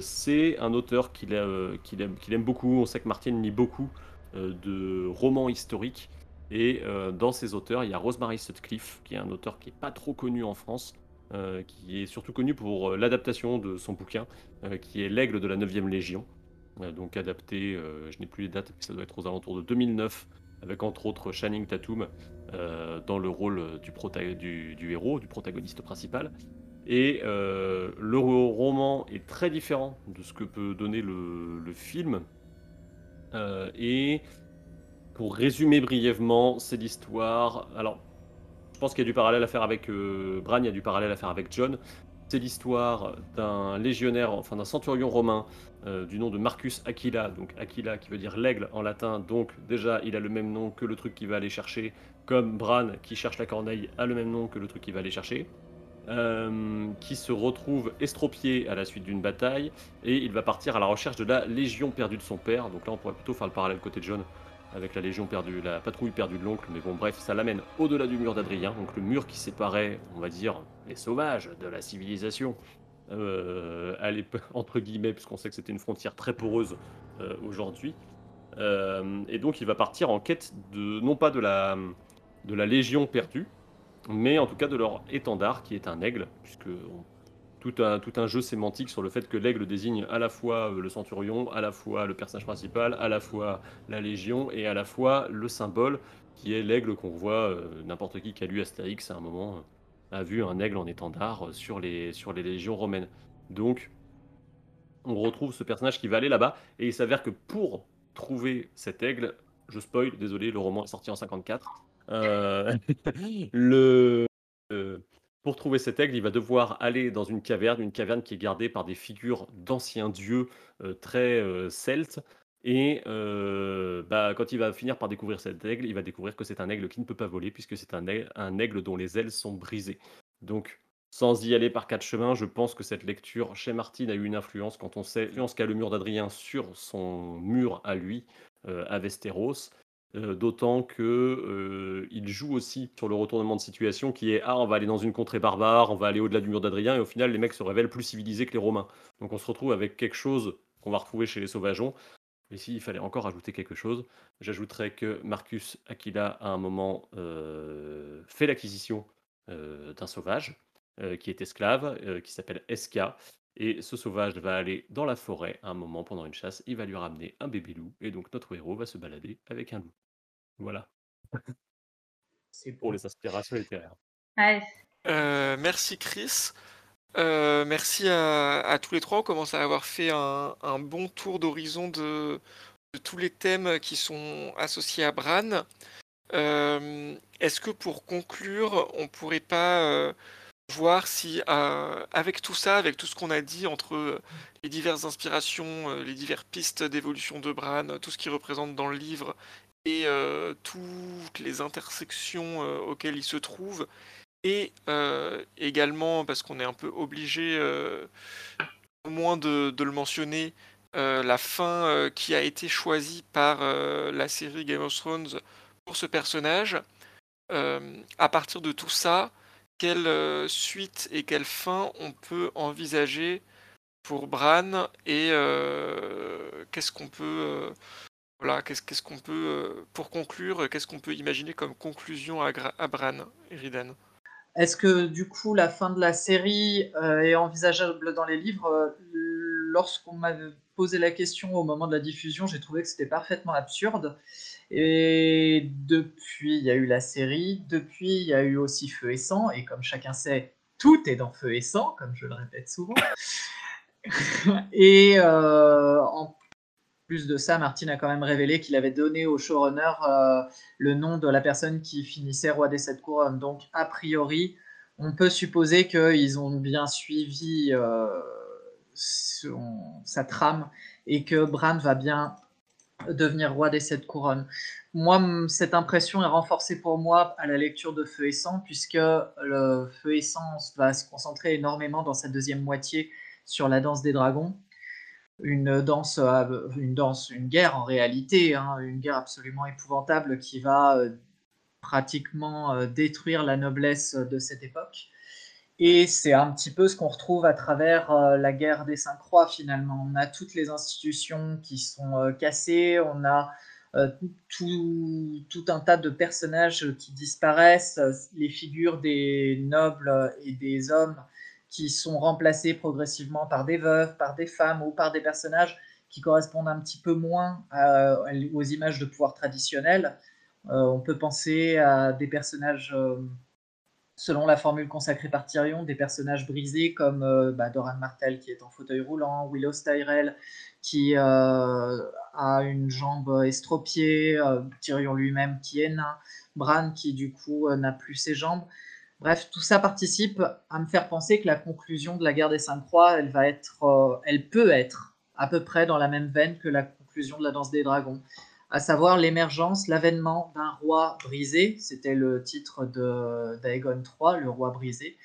C'est un auteur qu'il aime beaucoup. On sait que Martin lit beaucoup de romans historiques, et dans ses auteurs il y a Rosemary Sutcliffe, qui est un auteur qui n'est pas trop connu en France, qui est surtout connu pour l'adaptation de son bouquin, qui est L'Aigle de la 9e Légion, donc adapté, je n'ai plus les dates, mais ça doit être aux alentours de 2009, avec entre autres Channing Tatum dans le rôle du héros, du protagoniste principal. Et le roman est très différent de ce que peut donner le film. Et pour résumer brièvement, c'est l'histoire... Alors, je pense qu'il y a du parallèle à faire avec Bran, il y a du parallèle à faire avec John. C'est l'histoire d'un légionnaire, enfin d'un centurion romain du nom de Marcus Aquila, donc Aquila qui veut dire l'aigle en latin, donc déjà il a le même nom que le truc qu'il va aller chercher, comme Bran qui cherche la corneille a le même nom que le truc qu'il va aller chercher, qui se retrouve estropié à la suite d'une bataille, et il va partir à la recherche de la légion perdue de son père. Donc là on pourrait plutôt faire le parallèle côté de John avec la légion perdue, la patrouille perdue de l'oncle, mais bon bref, ça l'amène au-delà du mur d'Adrien, donc le mur qui séparait, on va dire, les sauvages de la civilisation, entre guillemets, puisqu'on sait que c'était une frontière très poreuse aujourd'hui. Et donc il va partir en quête non pas de la légion perdue, mais en tout cas de leur étendard, qui est un aigle, puisque tout un jeu sémantique sur le fait que l'aigle désigne à la fois le centurion, à la fois le personnage principal, à la fois la légion et à la fois le symbole qui est l'aigle qu'on voit. N'importe qui a lu Astérix à un moment a vu un aigle en étendard sur les légions romaines. Donc on retrouve ce personnage qui va aller là-bas, et il s'avère que pour trouver cet aigle, je spoil, désolé, le roman est sorti en 54, pour trouver cet aigle, il va devoir aller dans une caverne qui est gardée par des figures d'anciens dieux très celtes. Et quand il va finir par découvrir cet aigle, il va découvrir que c'est un aigle qui ne peut pas voler, puisque c'est un aigle dont les ailes sont brisées. Donc, sans y aller par quatre chemins, je pense que cette lecture chez Martin a eu une influence, quand on sait en ce cas le mur d'Adrien sur son mur à lui, à Westeros. D'autant qu'il joue aussi sur le retournement de situation qui est « Ah, on va aller dans une contrée barbare, on va aller au-delà du mur d'Adrien », et au final, les mecs se révèlent plus civilisés que les Romains. Donc on se retrouve avec quelque chose qu'on va retrouver chez les Sauvageons. Et s'il fallait encore ajouter quelque chose, j'ajouterais que Marcus Aquila, à un moment, fait l'acquisition d'un sauvage qui est esclave, qui s'appelle Eska. Et ce sauvage va aller dans la forêt à un moment pendant une chasse, il va lui ramener un bébé loup, et donc notre héros va se balader avec un loup. Voilà. C'est pour les inspirations littéraires. Ouais. Merci Chris. Merci à tous les trois. On commence à avoir fait un bon tour d'horizon de tous les thèmes qui sont associés à Bran. Est-ce que pour conclure, on pourrait pas voir si, avec tout ça, avec tout ce qu'on a dit, entre les diverses inspirations, les diverses pistes d'évolution de Bran, tout ce qu'il représente dans le livre, et toutes les intersections auxquelles il se trouve, et également, parce qu'on est un peu obligé, au moins de le mentionner, la fin qui a été choisie par la série Game of Thrones pour ce personnage, à partir de tout ça, quelle suite et quelle fin on peut envisager pour Bran, et qu'est-ce qu'on peut... voilà, qu'est-ce qu'on peut, pour conclure, qu'est-ce qu'on peut imaginer comme conclusion à Bran, Eridan ? Est-ce que du coup la fin de la série est envisageable dans les livres? Lorsqu'on m'a posé la question au moment de la diffusion, j'ai trouvé que c'était parfaitement absurde. Et depuis, il y a eu la série, depuis, il y a eu aussi Feu et Sang, et comme chacun sait, tout est dans Feu et Sang, comme je le répète souvent. Et en plus de ça, Martin a quand même révélé qu'il avait donné au showrunner le nom de la personne qui finissait Roi des Sept Couronnes. Donc, a priori, on peut supposer qu'ils ont bien suivi... sa trame, et que Bran va bien devenir roi des Sept Couronnes. Moi, cette impression est renforcée pour moi à la lecture de Feu et Sang, puisque le Feu et Sang va se concentrer énormément dans sa deuxième moitié sur la danse des dragons, une guerre en réalité, hein, une guerre absolument épouvantable qui va pratiquement détruire la noblesse de cette époque. Et c'est un petit peu ce qu'on retrouve à travers la guerre des Cinq Rois, finalement. On a toutes les institutions qui sont cassées, on a tout un tas de personnages qui disparaissent, les figures des nobles et des hommes qui sont remplacés progressivement par des veuves, par des femmes ou par des personnages qui correspondent un petit peu moins aux images de pouvoir traditionnelles. On peut penser à des personnages... selon la formule consacrée par Tyrion, des personnages brisés comme Doran Martell qui est en fauteuil roulant, Willow Tyrell qui a une jambe estropiée, Tyrion lui-même qui est nain, Bran qui du coup n'a plus ses jambes. Bref, tout ça participe à me faire penser que la conclusion de la guerre des Cinq Rois, elle peut être à peu près dans la même veine que la conclusion de la danse des dragons, à savoir l'émergence, l'avènement d'un roi brisé. C'était le titre d'Aegon III, le roi brisé.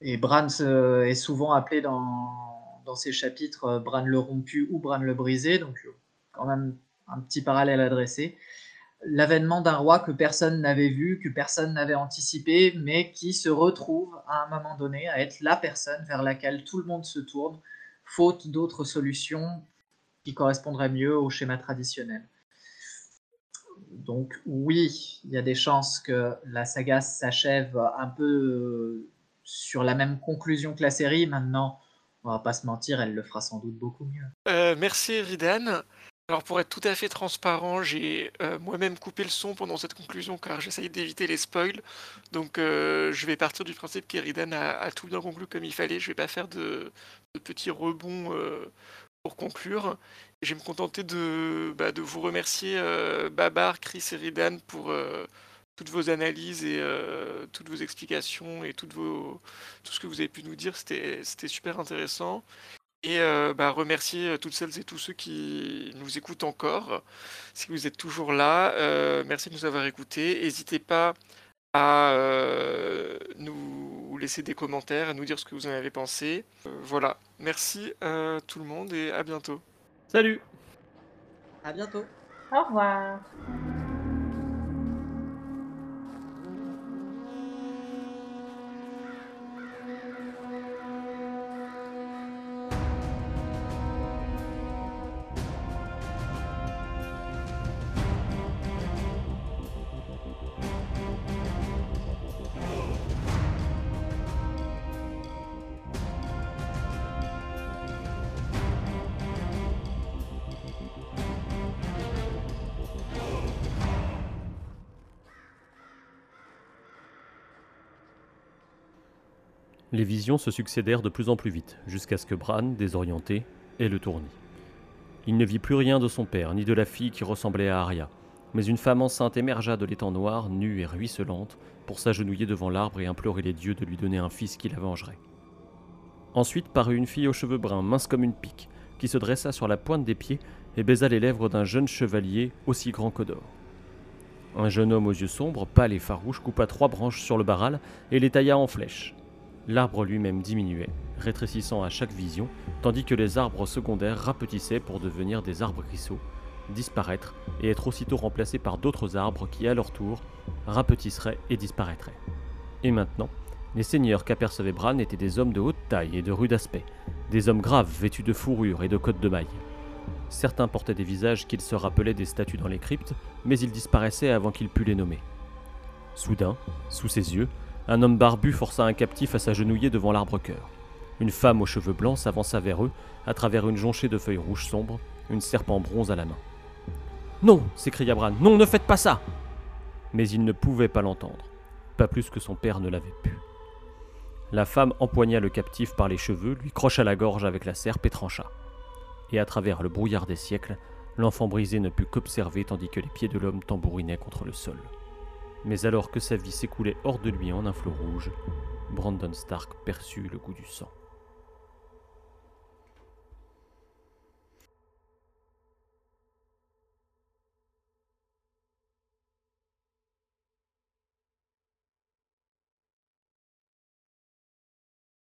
Et Bran est souvent appelé dans ses chapitres Bran le rompu ou Bran le brisé, donc quand même un petit parallèle à dresser. L'avènement d'un roi que personne n'avait vu, que personne n'avait anticipé, mais qui se retrouve à un moment donné à être la personne vers laquelle tout le monde se tourne, faute d'autres solutions qui correspondraient mieux au schéma traditionnel. Donc oui, il y a des chances que la saga s'achève un peu sur la même conclusion que la série. Maintenant, on va pas se mentir, elle le fera sans doute beaucoup mieux. Merci Eridan. Alors pour être tout à fait transparent, j'ai moi-même coupé le son pendant cette conclusion car j'essaye d'éviter les spoils. Donc je vais partir du principe qu'Eridan a tout bien conclu comme il fallait. Je vais pas faire de petits rebonds pour conclure. Je vais me contenter de vous remercier Babar, Chris et Eridan pour toutes vos analyses et toutes vos explications et tout ce que vous avez pu nous dire. C'était super intéressant. Et remercier toutes celles et tous ceux qui nous écoutent encore. Si vous êtes toujours là, merci de nous avoir écoutés. N'hésitez pas à nous laisser des commentaires, à nous dire ce que vous en avez pensé. Voilà, merci à tout le monde et à bientôt. Salut. À bientôt. Au revoir. Les visions se succédèrent de plus en plus vite, jusqu'à ce que Bran, désorienté, ait le tournis. Il ne vit plus rien de son père, ni de la fille qui ressemblait à Arya. Mais une femme enceinte émergea de l'étang noir, nue et ruisselante, pour s'agenouiller devant l'arbre et implorer les dieux de lui donner un fils qui la vengerait. Ensuite parut une fille aux cheveux bruns, mince comme une pique, qui se dressa sur la pointe des pieds et baisa les lèvres d'un jeune chevalier aussi grand qu'Odor. Un jeune homme aux yeux sombres, pâle et farouche, coupa 3 branches sur le baral et les tailla en flèches. L'arbre lui-même diminuait, rétrécissant à chaque vision, tandis que les arbres secondaires rapetissaient pour devenir des arbres crissaux, disparaître et être aussitôt remplacés par d'autres arbres qui, à leur tour, rapetisseraient et disparaîtraient. Et maintenant, les seigneurs qu'apercevait Bran étaient des hommes de haute taille et de rude aspect, des hommes graves vêtus de fourrure et de cottes de mailles. Certains portaient des visages qu'ils se rappelaient des statues dans les cryptes, mais ils disparaissaient avant qu'il pût les nommer. Soudain, sous ses yeux, un homme barbu força un captif à s'agenouiller devant l'arbre-cœur. Une femme aux cheveux blancs s'avança vers eux, à travers une jonchée de feuilles rouges sombres, une serpe en bronze à la main. « Non !» s'écria Bran. « Non, ne faites pas ça !» Mais il ne pouvait pas l'entendre, pas plus que son père ne l'avait pu. La femme empoigna le captif par les cheveux, lui crocha la gorge avec la serpe et trancha. Et à travers le brouillard des siècles, l'enfant brisé ne put qu'observer tandis que les pieds de l'homme tambourinaient contre le sol. Mais alors que sa vie s'écoulait hors de lui en un flot rouge, Brandon Stark perçut le goût du sang.